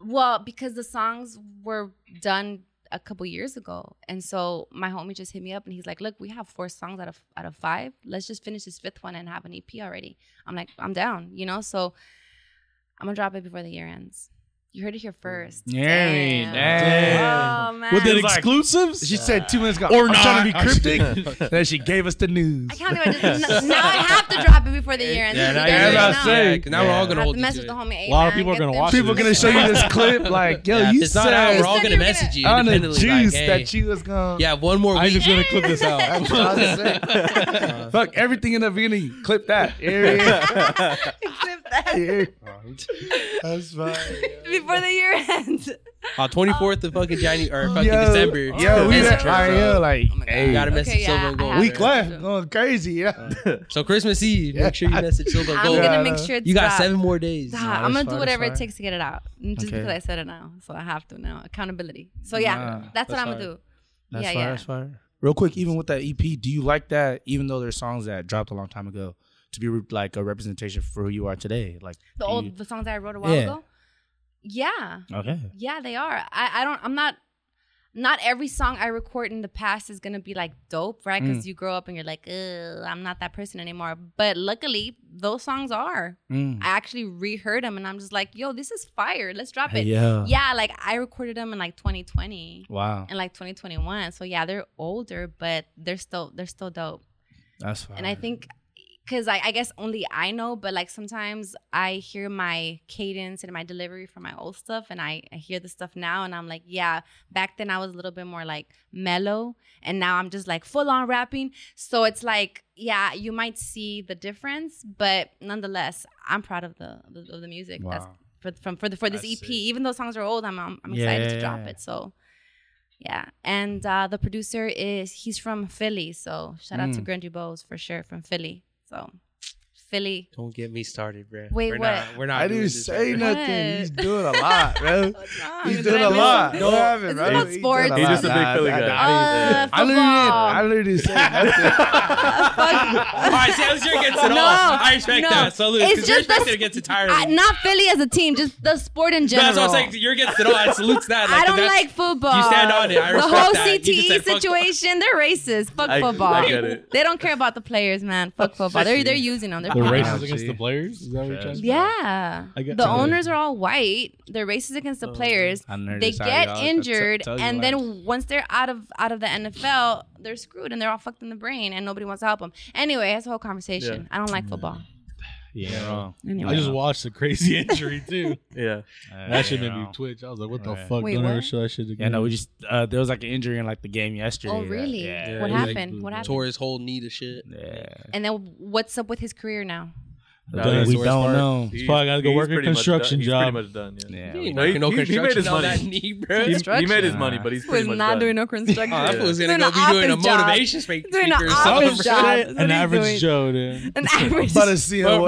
Well, because the songs were done a couple years ago, and so my homie just hit me up and he's like, "Look, we have 4 songs out of 5. Let's just finish this 5th one and have an EP already." I'm like, "I'm down," you know. So I'm gonna drop it before the year ends. You heard it here first. Yeah, damn. Oh, man. With the exclusives? She said 2 minutes ago, or I'm not trying to be cryptic. Then she gave us the news. I can't even. Now I have to drop it before the year ends. Yeah, now we're all going to hold you message to the homie. A lot of people are going to watch it. People are going to show you this clip like, yo, you said. We're all going to message you. On the juice that she was going. Yeah, one more week. I'm just going to clip this out. Fuck, everything in the beginning. Clip that. Clip that. That's fine. Before the year ends. On 24th of fucking January or fucking December. Yeah, we got gotta message Silvandgold. Week left. Going crazy, so Christmas Eve, make sure you message Silvandgold. I'm gonna make sure it's got 7 more days. No, I'm gonna do whatever it takes to get it out. Just because I said it now. So I have to now. Accountability. So that's what I'm gonna do. That's fire, that's fire. Real quick, even with that EP, do you like that, even though there's songs that dropped a long time ago, to be like a representation for who you are today? Like the songs that I wrote a while ago? Yeah. Okay. Yeah, they are. Not every song I record in the past is going to be like dope, right? Because you grow up and you're like, I'm not that person anymore. But luckily, those songs are. I actually reheard them and I'm just like, yo, this is fire. Let's drop it. Yeah. Yeah, like I recorded them in like 2020. Wow. And like 2021. So yeah, they're older, but they're still dope. That's fine. And I think... because I guess only I know, but like sometimes I hear my cadence and my delivery from my old stuff, and I hear the stuff now, and I'm like, yeah, back then I was a little bit more like mellow, and now I'm just like full on rapping. So it's like, yeah, you might see the difference, but nonetheless, I'm proud of the music. Wow. That's for this EP. Even though songs are old, I'm excited to drop it. So. Yeah, and the producer he's from Philly, so shout out to Grundy Bowes for sure from Philly. So, Philly. Don't get me started, bro. Wait, what? We're not. I didn't say nothing. He's doing a lot, bro. He's doing a lot. Don't have it, right? It's about sports. He's just a big Philly guy. I literally said nothing. All right, Sam's here against it all. I respect that. So, Luke, because you're respected against entirely. Not Philly as a team, just the sport in general. That's what I'm saying. You're against it all. I salute that. I don't like football. You stand on it. I respect that. The whole CTE situation, they're racist. Fuck football. I get it. They don't care about the players, man. Fuck football. They're using them. They're racist against the players? Is that what you're The owners are all white. They're racist against the players. They get injured, and then once they're out of the NFL, they're screwed, and they're all fucked in the brain, and nobody wants to help them. Anyway, that's a whole conversation. Yeah. I don't like football. Yeah, wrong. Anyway. I just watched a crazy injury too. That shit made me twitch. I was like, "What the fuck?" Wait, don't ever show that shit again. Yeah, no, we just there was like an injury in like the game yesterday. Oh, really? Yeah. What happened? What happened? Tore his whole knee to shit. Yeah. And then what's up with his career now? No, we don't know. He's probably got to go work a construction job. He's pretty much done. Yeah. He made his money. He made his money, but he's pretty much done. Not doing no construction. That fool's going to be doing a motivation speaker. Doing an office job. An average Joe, dude. An average. About to see him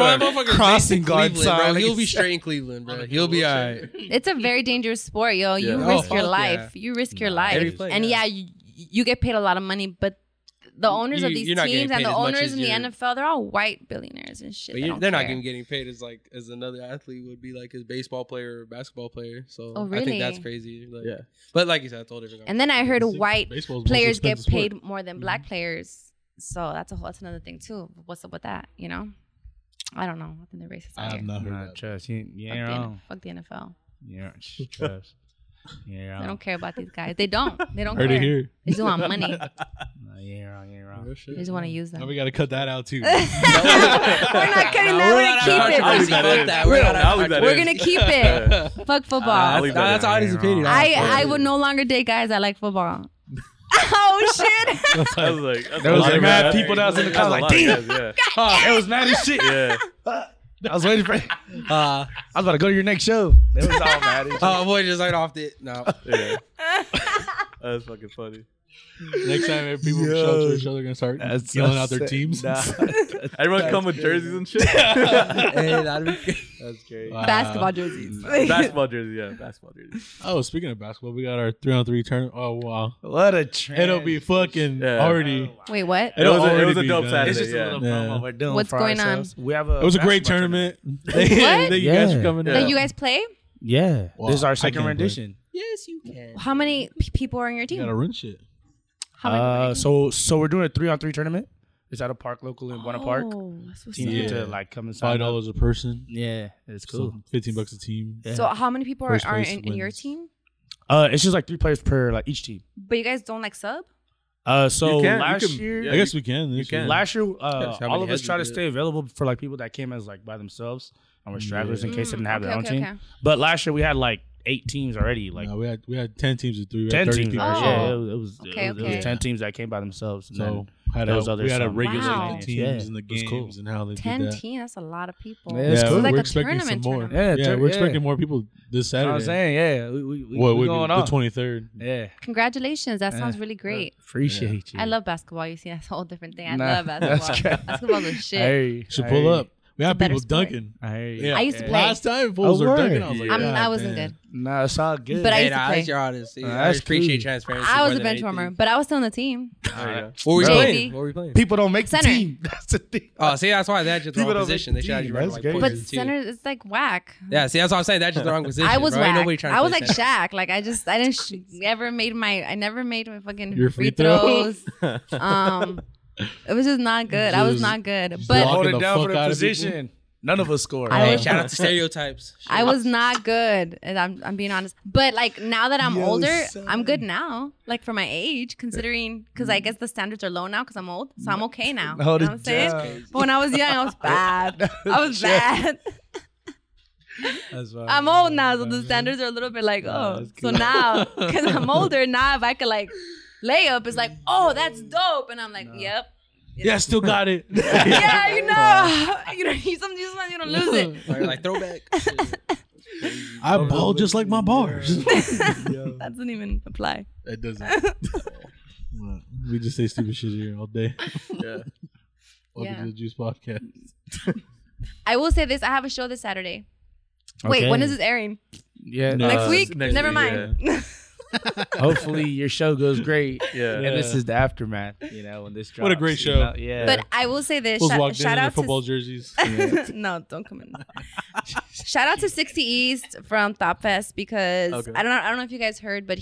crossing guard sign. He'll be straight in Cleveland, bro. He'll be all right. It's a very dangerous sport, yo. You risk your life. You risk your life. And yeah, you get paid a lot of money, but the owners of these teams and the owners in the NFL, they're all white billionaires and shit. But they're not even getting paid as another athlete would be, like as baseball player or basketball player. So really? I think that's crazy. But like you said, it's all different. And then I heard white players get paid more than black players. So that's another thing too. What's up with that? You know? I don't know. I think they're racist. I have not heard that. Trust. You ain't wrong. Fuck the NFL. Yeah, trust. Yeah. They don't care about these guys. They don't care. Heard it here. They just want money. You're wrong. They just want to use them. Now we got to cut that out too. We're not cutting that. We're going to keep it. We're going to keep it. Fuck football. That's Audie's opinion. I would no longer date guys that like football. Oh shit! I was like, there was like mad people that was in the comments like, damn, yeah. It was mad as shit. Yeah, I was waiting for. I was about to go to your next show. It was all mad as shit. Oh boy, just right off it. No, yeah. That's fucking funny. Next time, people from show to each other gonna start yelling out their teams. Nah. Everyone come with jerseys and shit. Hey, that'd be good. That's great. Wow. Basketball jerseys. Oh, speaking of basketball, we got our 3-on-3 tournament. Oh wow, what a trend! It'll be fucking already. Wait, what? It was a dope Saturday. It's just a little promo we're doing. What's going on? We have a. It was a great tournament. What? You guys are coming. That you guys play? Yeah. This is our second rendition. Yes, you can. How many people are on your team? You gotta run shit. So we're doing a 3-on-3 tournament. It's at a park local in Buena Park. Teams get to like come and sign $5 a person. Yeah, it's cool. So $15 a team. Yeah. So how many people are in your team? It's just like 3 players per like each team. But you guys don't like sub? Last year, yeah, I guess we can. Last year, all of us try to stay available for like people that came as like by themselves and were stragglers in case they didn't have their own team. Okay. But last year we had like 8 teams already. Like no, we had 10 teams with 3. 10 teams. Oh. Yeah, it was 10 teams that came by themselves. And so we had a regular teams in the games and how they did that. 10 teams. That's a lot of people. Yeah, it's cool. Like we're expecting some more. We're expecting more people this Saturday. You know what I'm saying, yeah, we're going on the 23rd. Yeah. Congratulations. That sounds really great. Appreciate you. I love basketball. You see, that's a whole different thing. I love basketball. Basketball is shit. Hey, should pull up. We had people dunking. I used to play. Last time fools were dunking. I was like, I wasn't good. Nah, it's all good. But I used to play. Your honesty. I appreciate transparency. I was a bench warmer, but I was still on the team. What were we playing? People don't make center. The team. That's the thing. Oh, see, that's why that just the wrong position. They should have you right away. But center is like whack. Yeah, see, that's what I'm saying. That's just the wrong position. I was whack. I was like Shaq. Like I never made my fucking free throws. It was just not good. I was not good. But hold it down for the position. None of us scored. Shout out to stereotypes. I was not good, and I'm being honest. But like now that I'm older, son. I'm good now. Like for my age, considering because I guess the standards are low now because I'm old, so I'm okay now. Hold you know what I'm saying? But when I was young, I was bad. I'm old now, so the standards are a little bit like So now, because I'm older now, if I could like. Layup is like, oh, that's dope, and I'm like, yep. Yeah, I still got it. Yeah, you know, sometimes you don't lose it. Like throwback. I ball just like my bars. That doesn't even apply. It doesn't. We just say stupid shit here all day. Yeah. Welcome to the Juice Podcast. I will say this: I have a show this Saturday. Okay. Wait, when is this airing? Yeah, next week. Never mind. Yeah. Hopefully your show goes great. Yeah. And this is the aftermath, you know, when this drops. What a great show. You know? Yeah. But I will say this. Shout out to football jerseys. No, don't come in. Shout out to 60 East from ThoughtFest because I don't know if you guys heard, but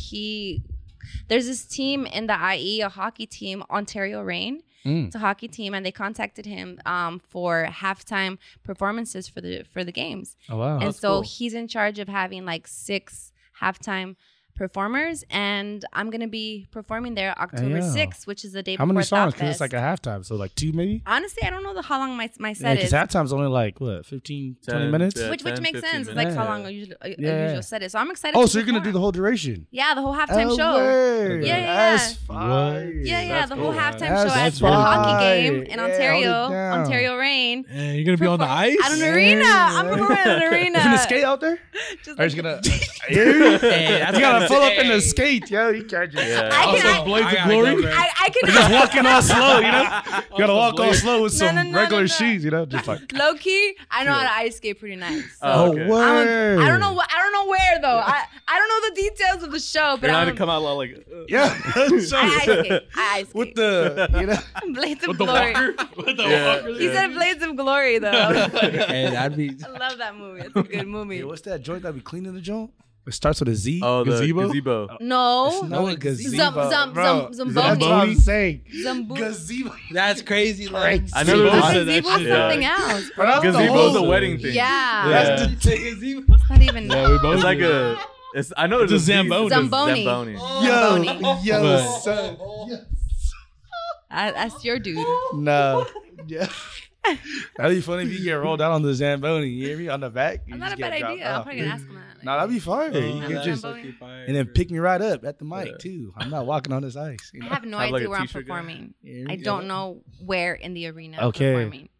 there's this team in the IE, a hockey team, Ontario Reign. It's a hockey team, and they contacted him for halftime performances for the games. Oh wow. And so he's in charge of having like 6 halftime performers, and I'm gonna be performing there October 6th, which is the day before. How many songs? Because it's like a halftime, so like 2 maybe. Honestly, I don't know how long my set is. Because halftime's only like what 15, 20 minutes, which makes sense. It's like how long a usual set is. So I'm excited. Oh, so you're gonna do the whole duration? Yeah, the whole halftime show. Word. Yeah. That's fire. Yeah, the whole halftime show at the hockey game in Ontario Reign. And you're gonna be on the ice at an arena. I'm performing at an arena. You gonna skate out there? Are you gonna? That's gonna. Pull up in the skate, yo. You can't just. Yeah. Also, Blades of Glory. I can just walking all slow, you know. You gotta walk all slow with some regular shoes, you know. Just like low key, I know how to ice skate pretty nice. So. Oh, word. I don't know where though. I don't know the details of the show, but I'm gonna come out like I ice skate with the Blades of Glory. With the walker. He said Blades of Glory though. I love that movie. It's a good movie. What's that joint that be cleaning the joint? It starts with a Z. Oh, gazebo? The gazebo. No. It's not a gazebo. Zamboni. Gazebo. That's crazy. Like, I never listened to that shit. Something else. Gazebo's a wedding thing. Yeah. That's the gazebo. It's not even. It's like a. I know it's a Zamboni. Zamboni. Yo, son. That's your dude. No. Yeah. That'd be funny if you get rolled out on the Zamboni, you hear me? On the back. I'm not a bad idea. I'm probably going to ask him that. Like, nah, that'd be fire. And then pick me right up at the mic, too. I'm not walking on this ice. You know? I have no idea where I'm performing. I don't know where in the arena I'm performing.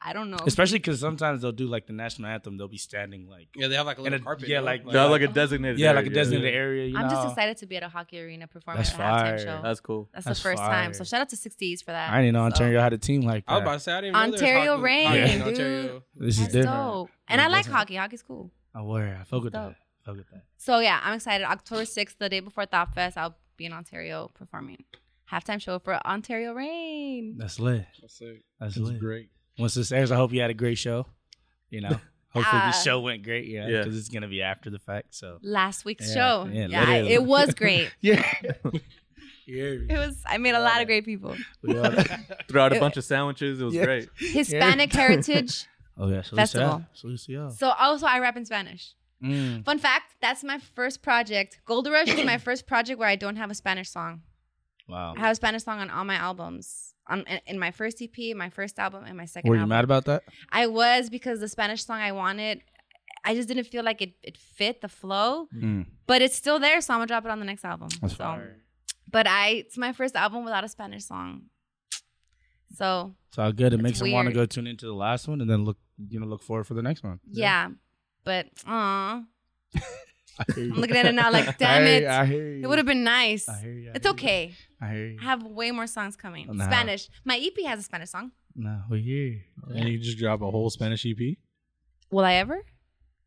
I don't know. Especially because sometimes they'll do like the national anthem. They'll be standing like. Yeah, they have like a little carpet. Yeah, like. They have like a designated area. Yeah, like a designated area. You know? I'm just excited to be at a hockey arena performing at a halftime show. That's cool. That's the first time. So shout out to 60s for that. I didn't know Ontario had a team like that. I was about to say, I didn't know. Ontario Reign. Yeah. Ontario. This is different. Dope. And I like hockey. Hockey's cool. I wear. I fuck with that. Fuck with that. So yeah, I'm excited. October 6th, the day before ThoughtFest, I'll be in Ontario performing. Halftime show for Ontario Reign. That's lit. That's lit. That's great. Once this airs, I hope you had a great show. You know, hopefully the show went great. Yeah, because it's gonna be after the fact. So last week's show, it was great. Yeah, it was. I made a lot of great people. Threw out a bunch of sandwiches. It was great. Hispanic Heritage. Festival. So also, I rap in Spanish. Mm. Fun fact: that's my first project. Gold Rush is my first project where I don't have a Spanish song. Wow. I have a Spanish song on all my albums. In my first EP, my first album, and my second album. Were you mad about that? I was, because the Spanish song I wanted, I just didn't feel like it fit the flow. Mm. But it's still there, so I'm going to drop it on the next album. That's fire. But it's my first album without a Spanish song. So it's all good. It makes me want to go tune into the last one and then look forward for the next one. Yeah. But, aw. I'm looking at it now like, damn it. I hear you. It would have been nice. I hear you. It's okay. I hear you. I have way more songs coming. No. Spanish. My EP has a Spanish song. No, we hear you. And you just drop a whole Spanish EP? Will I ever?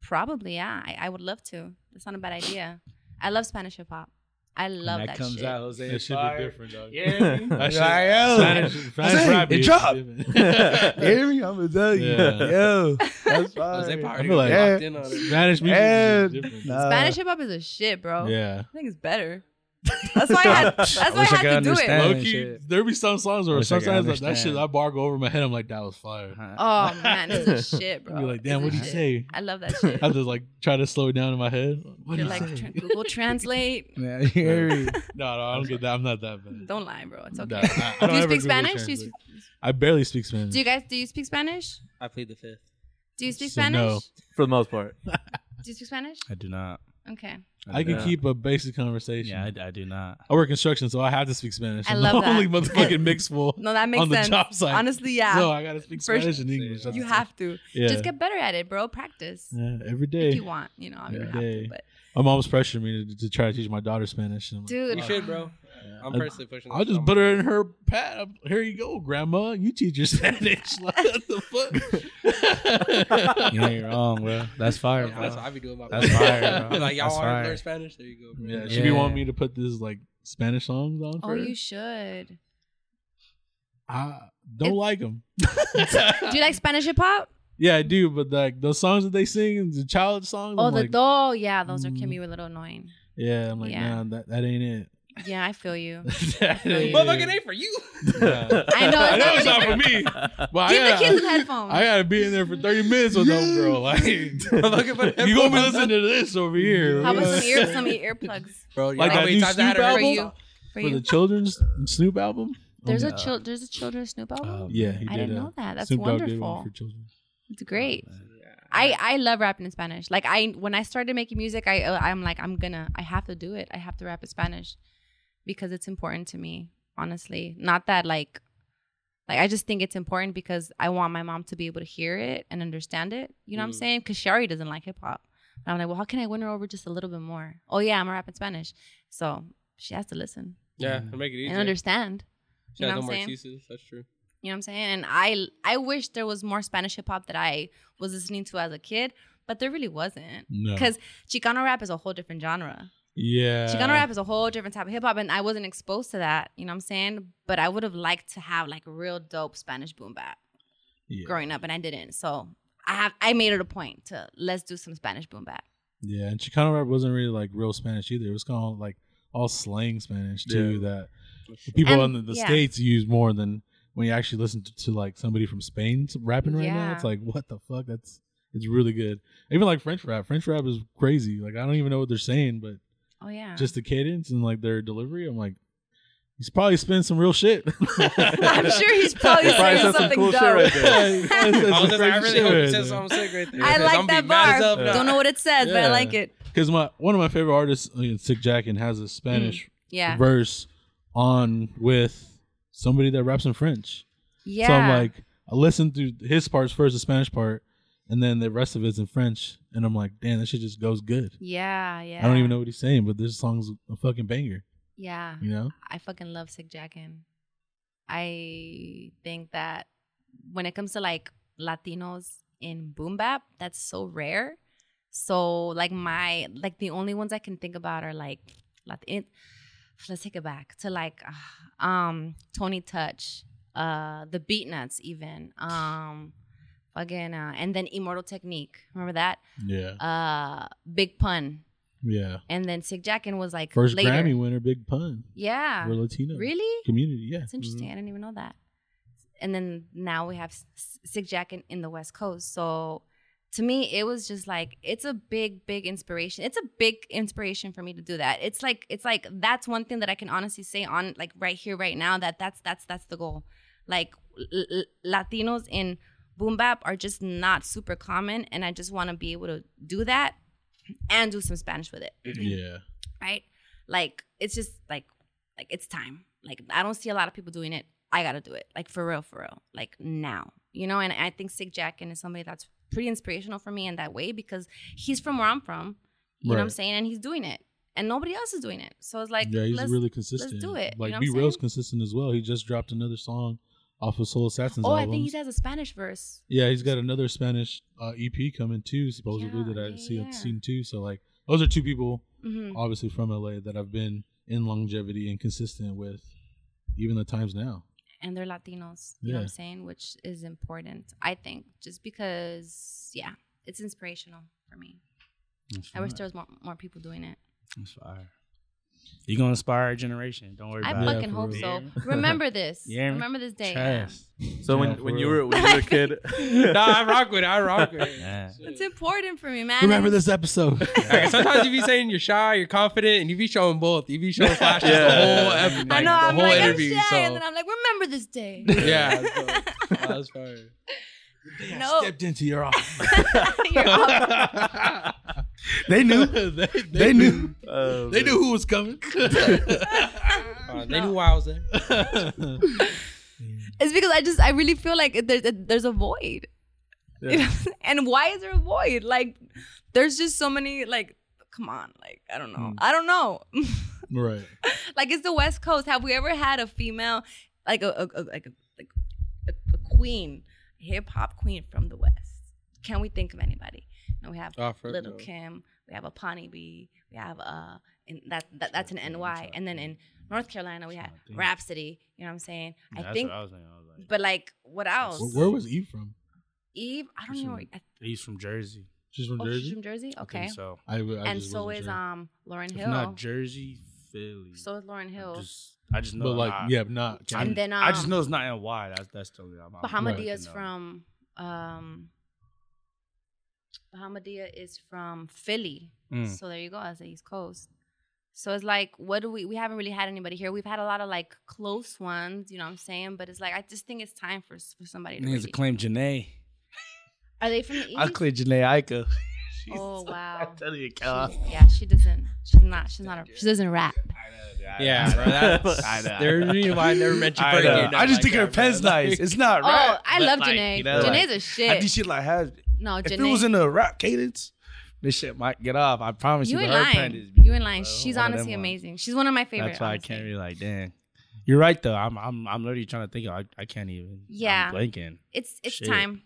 Probably, yeah. I would love to. That's not a bad idea. I love Spanish hip hop. I love that shit. That comes out, Jose. It should be different, dog. Yeah. Spanish rap. It dropped. Hear me? I'm going to tell you. Yeah. Yo. That's fire. Jose Party. I feel like locked in on it. Spanish music is different. Spanish hip hop is a shit, bro. Yeah. I think it's better. That's why I had to do it. Low-key, there be some songs where sometimes like that shit, I bar go over my head. I'm like, that was fire. Uh-huh. Oh man, this is shit, bro. You're like, damn, what do you say? I love that shit. I just like try to slow it down in my head. What do you like, say? Google Translate. Yeah, no, I don't get that. I'm not that bad. Don't lie, bro. It's okay. Do you speak Spanish? I barely speak Spanish. Do you speak Spanish? I plead the fifth. Do you speak Spanish? No, for the most part. Do you speak Spanish? I do not. Okay. I can keep a basic conversation. Yeah, I do not. I work construction, so I have to speak Spanish. I love that. I'm the only motherfucking mixed fool. No, that makes sense. On the job site. Honestly, yeah. So I got to speak Spanish and English. You have to. Yeah. Just get better at it, bro. Practice. Yeah, every day. If you want. You know, I'm going to have to. But. My mom's pressuring me to try to teach my daughter Spanish. And dude. You should, bro. Yeah. I'm personally pushing. I'll just put her in her pad. Here you go, grandma. You teach her Spanish. Like, what the fuck? You ain't wrong, bro. That's fire, bro. That's what I be doing. That's fire, bro. Like, y'all want to learn Spanish? There you go, bro. Yeah, she be wanting me to put this like Spanish songs on. Oh, you should. I don't like them. Do you like Spanish hip hop? Yeah, I do. But like those songs that they sing, the child songs. Oh, those can be a little annoying. Yeah, I'm like, nah, that ain't it. Yeah, I feel you. Motherfucking ain't for you. Yeah. I know it's not for me. But give the kids some headphones. I gotta be in there for 30 minutes with them, girl. Like, you gonna be listening to this over here? How about some earplugs? Bro, like that new Snoop album for the children's Snoop album. There's there's a children's Snoop album. Yeah, I didn't know that. That's wonderful. It's great. I love rapping in Spanish. Like when I started making music, I'm like, I have to do it. I have to rap in Spanish. Because it's important to me, honestly. Not that like I just think it's important because I want my mom to be able to hear it and understand it. You know what I'm saying? Because she already doesn't like hip hop. And I'm like, well, how can I win her over just a little bit more? Oh yeah, I'm a rap in Spanish, so she has to listen. Yeah, to make it easy and understand. She has no more excuses. That's true. You know what I'm saying? And I wish there was more Spanish hip hop that I was listening to as a kid, but there really wasn't. Because Chicano rap is a whole different genre. Yeah, Chicano rap is a whole different type of hip hop, and I wasn't exposed to that. You know what I'm saying? But I would have liked to have like real dope Spanish boom bap growing up, and I didn't. So I made it a point to let's do some Spanish boom bap. Yeah, and Chicano rap wasn't really like real Spanish either. It was kind of like all slang Spanish too, that the people in the States use more than when you actually listen to like somebody from Spain rapping right now. It's like, what the fuck? It's really good. Even like French rap. French rap is crazy. Like, I don't even know what they're saying, but just the cadence and like their delivery, I'm like, he's probably spinning some real shit. I'm sure he's probably saying something cool dope. Right there. I really hope he says something sick right there. I like that bar. Don't know what it says, but I like it. Because one of my favorite artists, Sick Jacken, has a Spanish verse on with somebody that raps in French. Yeah. So I'm like, I listened to his parts first, the Spanish part, and then the rest of it's in French. And I'm like, damn, that shit just goes good. Yeah, yeah. I don't even know what he's saying, but this song's a fucking banger. Yeah, you know? I fucking love Sick Jacken. I think that when it comes to like Latinos in boom bap, that's so rare. So like the only ones I can think about are like let's take it back to like Tony Touch, the Beat Nuts even, and then Immortal Technique. Remember that? Yeah. Big Pun. Yeah. And then Sick Jacken was like first later. Grammy winner, Big Pun. Yeah. We're Latino. Really? Community, yeah. That's interesting. Mm-hmm. I didn't even know that. And then now we have Sick Jacken in the West Coast. So to me, it was just like, it's a big, big inspiration. It's a big inspiration for me to do that. It's like that's one thing that I can honestly say on like right here, right now, that's the goal. Like Latinos in boom bap are just not super common, and I just want to be able to do that. And do some Spanish with it. Yeah. Right? Like, it's just, like it's time. Like, I don't see a lot of people doing it. I got to do it. Like, for real. Like, now. You know? And I think Sick Jacken is somebody that's pretty inspirational for me in that way because he's from where I'm from. You know what I'm saying? And he's doing it. And nobody else is doing it. So it's like, yeah, he's really consistent. Let's do it. Like, you know B Real's consistent as well. He just dropped another song off of Soul Assassin's album. I think he has a Spanish verse. Yeah, he's got another Spanish EP coming too, supposedly, seen too. So, like, those are two people, obviously, from LA that I've been in longevity and consistent with, even the times now. And they're Latinos, you know what I'm saying? Which is important, I think, just because, it's inspirational for me. I wish there was more people doing it. That's fire. You're going to inspire our generation. Don't worry about it. I fucking hope so. Remember this. Remember this day. So when you were a kid. I rock with it. Yeah. It's important for me, man. Remember this episode. Yeah. Sometimes you be saying you're shy, you're confident, and you be showing both. You be showing flashes the whole episode. Like, I know. I'm like, interview, I'm shy. So. And then I'm like, remember this day. Yeah. That's fire. The day I stepped into your office. They knew. They knew. They knew who was coming. They knew why I was there. It's because I really feel like there's a void. Yeah. You know? And why is there a void? Like, there's just so many, like, come on. Like, I don't know. Right. Like, it's the West Coast. Have we ever had a female, like a queen, hip-hop queen from the West? Can we think of anybody? And we have Lil Kim, we have a Pawnee, we have that's an NY, and then in North Carolina we had Rhapsody. You know what I'm saying? Yeah, I think. What I was thinking. I was like, but like, what else? Where was Eve from? Eve, I don't know. Eve's from Jersey. She's from Jersey. She's from Jersey. Okay. I think so Lauren Hill. If not Jersey, Philly. So is Lauren Hill. I just know. But like, not. And then I just know it's not NY. That's totally. Bahamadia from. Bahamadia is from Philly. So there you go. That's the East Coast. So it's like, what do we haven't really had anybody here. We've had a lot of like close ones, you know what I'm saying? But it's like, I just think it's time for somebody to really claim Janae. Are they from the East? I'll claim Janae Aiko. Wow. I tell you, she doesn't. She doesn't rap. I know, bro. There's a reason why I never mentioned her again. I just think her pen's nice. It's not rap. I love Janae. You know, Janae's a shit. I think she like has. No, if it was in a rap cadence, this shit might get off. I promise you. You in line. She's honestly amazing. She's one of my favorites. That's why honestly. I can't be like, damn. You're right though. I'm literally trying to think. I can't even. Yeah. I'm blanking. It's shit. Time.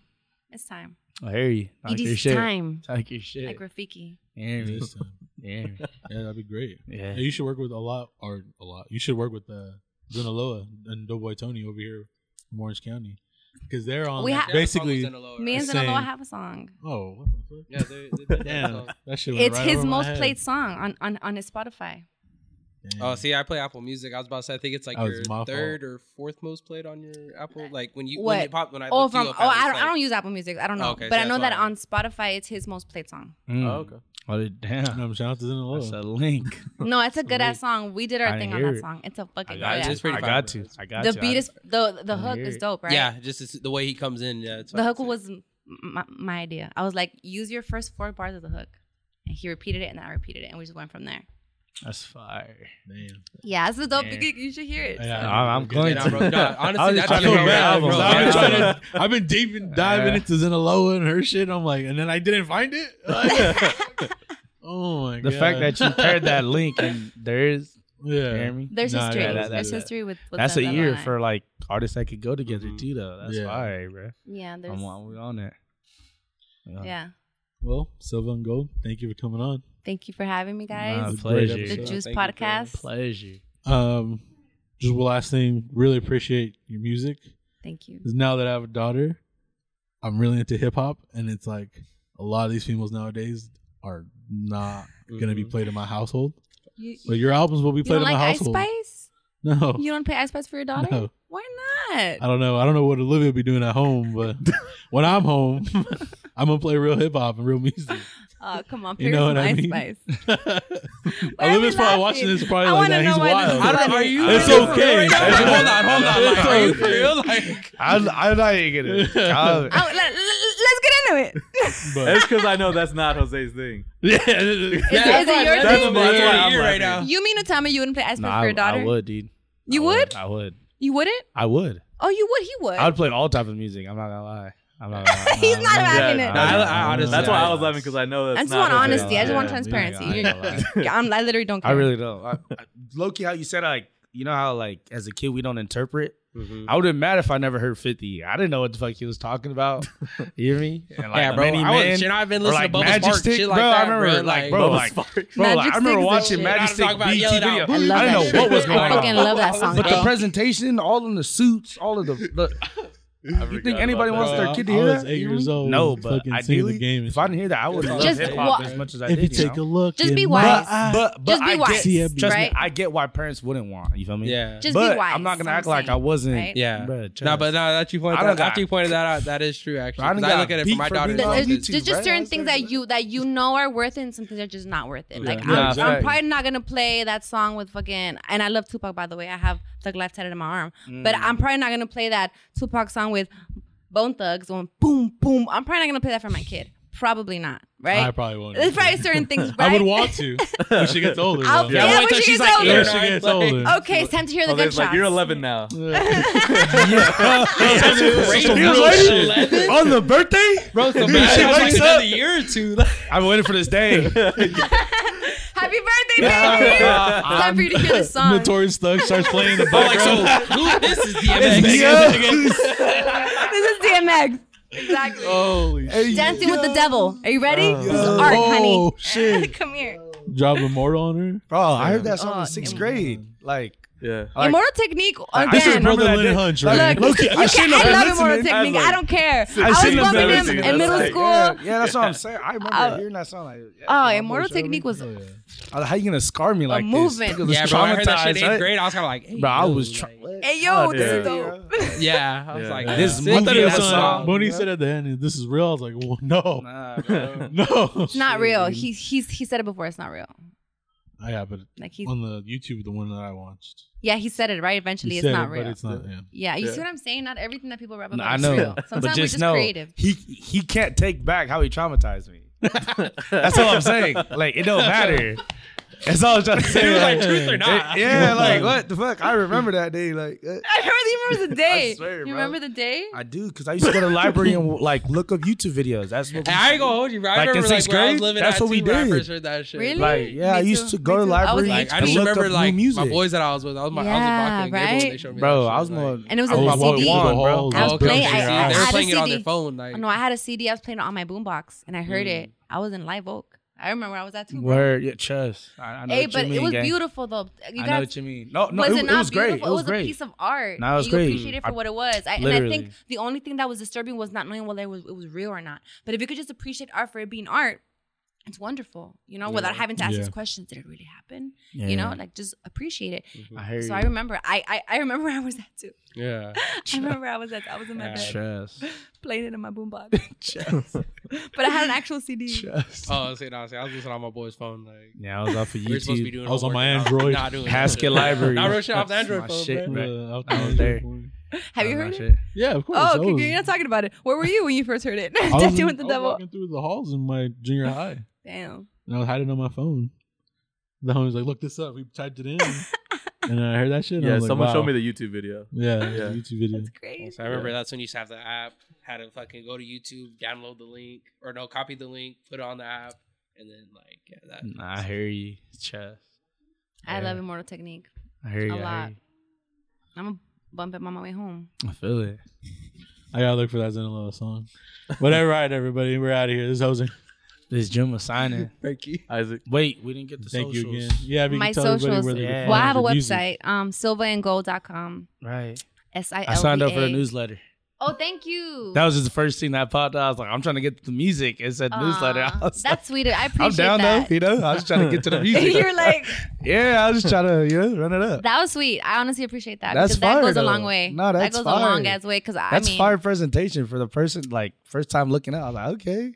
It's time. I hear you. It is time. Talk your shit. Like Rafiki. Yeah, that'd be great. Yeah. You should work with You should work with Zenaloa and Doughboy Tony over here from Orange County. because they're on basically. Me and Zenaloa have a song. Oh, what the fuck? Yeah, they damn, that shit. It's right his most played song on his Spotify. Damn. Oh, see, I play Apple Music. I was about to say, I think it's like your third or fourth most played on your Apple. Like when you what? When you pop when I oh from up, oh I don't use Apple Music. I don't know, but I know that on Spotify it's his most played song. Oh, okay. Oh, damn. No, shout out to Zenaloa. That's a link. No, it's a good ass song. We did our thing on that song. It's a fucking good ass song. I got to. I got to. The beat is, the hook is dope, right? Yeah, just the way he comes in. Yeah, the hook was my idea. I was like, use your first 4 bars of the hook. And he repeated it, and I repeated it, and we just went from there. That's fire. Damn. Yeah, it's a dope gig. You should hear it. Yeah, so. I'm going to. No, honestly, that's a great album. I've been deep and diving into Zenaloa and her shit. I'm like, and then I didn't find it. Oh my god. The fact that you paired that link and there is, you hear me? There's history. There's history with that's a year for like artists that could go together too, though. That's fire, bro. Yeah, there's. We're on it. Yeah. Well, Silvandgold, thank you for coming on. Thank you for having me, guys. Pleasure. The Juice Podcast. Pleasure. Just one last thing. Really appreciate your music. Thank you. Because now that I have a daughter, I'm really into hip hop, and it's like a lot of these females nowadays are not going to be played in my household. But your albums will be played in my household. You don't like Ice Spice? No. You don't play Ice Spice for your daughter? No. Why not? I don't know. I don't know what Olivia will be doing at home, but when I'm home, I'm going to play real hip hop and real music. Oh, come on. You know what I mean? Ice Spice. Olivia's probably watching this probably like that. He's wild. Are you it's okay. Hold on. Like, are you for real? Like, I'm not even going to. Let's get into it. It's because I know that's not Jose's thing. Yeah. Is it your thing? That's why right now. You mean to tell me you wouldn't play Ice Spice for your daughter? I would, dude. You would? I would. You wouldn't? I would. Oh, you would? He would. I would play all types of music. I'm not going to lie. He's not having it. No, that's why I was laughing because I know that's. I just want honesty. I just want transparency. I literally don't care. I really don't. Low-key, how you said, like, you know how, like, as a kid, we don't interpret? Mm-hmm. I would have been mad if I never heard 50. I didn't know what the fuck he was talking about. You hear me? And like, yeah, bro. I've been listening to Bubba Spark, shit like that. I remember, like, I remember watching Magic Stick BT video. I didn't know what was going on. I fucking love that song. But the presentation, all in the suits, all of the. You think anybody wants their kid to hear that? I was 8 years old. No, but ideally, if I didn't hear that, I would love hip hop as much as I did. If you take a look, just be wise. But just be wise. Trust me, I get why parents wouldn't want. You feel me? Yeah. Just be wise. I'm not gonna act like I wasn't. Yeah. No, but after you pointed that out, that is true. Actually, I look at it for my daughter. There's just certain things that you know are worth it, and some things are just not worth it. Like I'm probably not gonna play that song with fucking. And I love Tupac, by the way. I have Thug Life tatted in my arm, but I'm probably not gonna play that Tupac song with Bone Thugs going boom boom. I'm probably not gonna play that for my kid. Probably not, right? I probably won't. There's probably certain things, right? I would want to when she gets older. I'll play that when she gets older. Okay, it's time to hear the gunshots. Like, you're 11 now. On the birthday, bro. So bad. She wakes up a year or two. I've been waiting for this day. Happy birthday, baby! Time for you to hear this song. Notorious Thug starts playing in the background. This is DMX. This is DMX. Exactly. Holy shit. Dancing with the devil. Are you ready? This is art, honey. Oh, shit. Come here. Drop Immortal on her. Bro, I heard that song in 6th grade. Like, yeah. Like, Immortal Technique again. This is more than Lynn Hunch, right? Look, I love Immortal Technique. I don't care. I was bumping him in middle school. Yeah, that's what I'm saying. I remember hearing that song. Like, Immortal Technique was. How you gonna scar me like this? Yeah, bro. I heard that shit in 8th grade. I was kind of like, hey, bro, I was trying. Hey, yo, this is dope. Yeah, I was like, this is that song. Mooney said at the end, "This is real." I was like, well, no, no, not real. He said it before. It's not real. Yeah, but like on the YouTube, the one that I watched. Yeah, he said it right. Eventually, it's not real. But it's not. Yeah, you see what I'm saying? Not everything that people rap about is real. Sometimes we're just creative. He can't take back how he traumatized me. That's all I'm saying. Like, it don't matter. That's all I was trying to say. Like, truth or not? Yeah, like, what the fuck? I remember that day. Like, I remember the day. I swear, you remember the day? I do, because I used to go to the library and like look up YouTube videos. That's what. I ain't gonna hold you. I remember like where I was living. That's what we did. Heard that shit. Really? Like, yeah, I used to go to the library. Like, I just remember like my boys that I was with. I was my I was right. Bro, I was more. And it was a CD. I was playing. They were playing it on their phone. No, I had a CD. I was playing it on my boombox, and I heard it. I was in Live Oak. I remember I was at 2. Word, yeah, trust. I know hey, what but you mean, it was gang. Beautiful though. You I know what you mean. No, was it was great. It was great. A piece of art. No, it was you great. You appreciate it for what it was. And I think the only thing that was disturbing was not knowing whether it was real or not. But if you could just appreciate art for it being art, it's wonderful, you know, without having to ask these questions. Did it really happen? Yeah. You know, like just appreciate it. Mm-hmm. I remember, I remember I was at 2. Yeah. I remember I was in my bed. Chess. Playing it in my boombox. Chess. But I had an actual CD. Chess. Oh, I was listening on my boy's phone. Like, yeah, I was off of YouTube. I was on my Android. Haskell Library. Not real shit off the Android phone. Shit, bro. I was there. Have you heard it? Shit. Yeah, of course. Oh, okay, you're not talking about it. Where were you when you first heard it? Dancing with the Devil. I was walking through the halls in my junior high. Damn. And I was hiding on my phone. The homie was like, look this up. We typed it in. And I heard that shit. Yeah, someone showed me the YouTube video. Yeah. YouTube video. That's crazy. So I remember that's when you used to have the app, had to fucking go to YouTube, download the link, or no, copy the link, put it on the app, and then like, yeah, that. Nah, I hear you. Chess. I love Immortal Technique. I hear you. A lot. I'm going to bump it on my way home. I feel it. I got to look for that Zenaloa song. Whatever, right, everybody. We're out of here. This is Jose. This Jim was signing. Thank you, Isaac. Wait, we didn't get the Thank socials. You again. Yeah, we my can tell socials. Where well, I have a website, silvandgold.com. Right. SILVA. I signed up for the newsletter. Oh, thank you. That was just the first thing that popped out. I was like, I'm trying to get to the music. It said newsletter. That's like, sweet. I appreciate that. I'm down that. Though, you know. I was trying to get to the music. You're like, yeah, I was just trying to, you know, run it up. That was sweet. I honestly appreciate that. That's because fire, that goes though. A long way. No, that's that goes fire. A long ass way because that's fire presentation for the person like first time looking at. I was like, okay.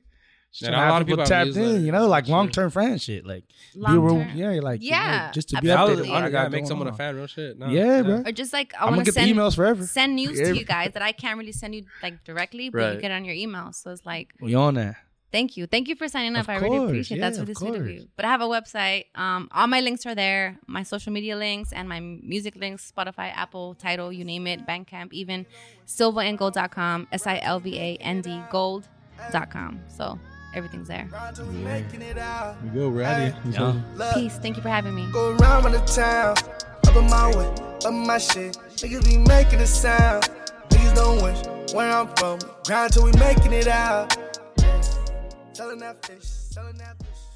And a lot of people tapped in, you know, like long-term fan shit. Like, long-term. Yeah, you're like, yeah, you know, just to be out there. I gotta make someone a fan, real shit. No, yeah, bro. Or just like, I want to send emails forever. Send news to you guys that I can't really send you like directly, but you get on your email. So it's like, we on that. Thank you for signing up. I really appreciate it. That's what this interview. But I have a website. All my links are there. My social media links and my music links, Spotify, Apple, Tidal, you name it, Bandcamp, even silvaandgold.com, silvandgold.com. So. Everything's there. Yeah. We go, we're out of here. Peace. Thank you for having me. Go around on the town, up in my way, up my shit. Niggas be making a sound. Niggas don't wish where I'm from. Grind till we making it out. Selling that fish, selling that fish.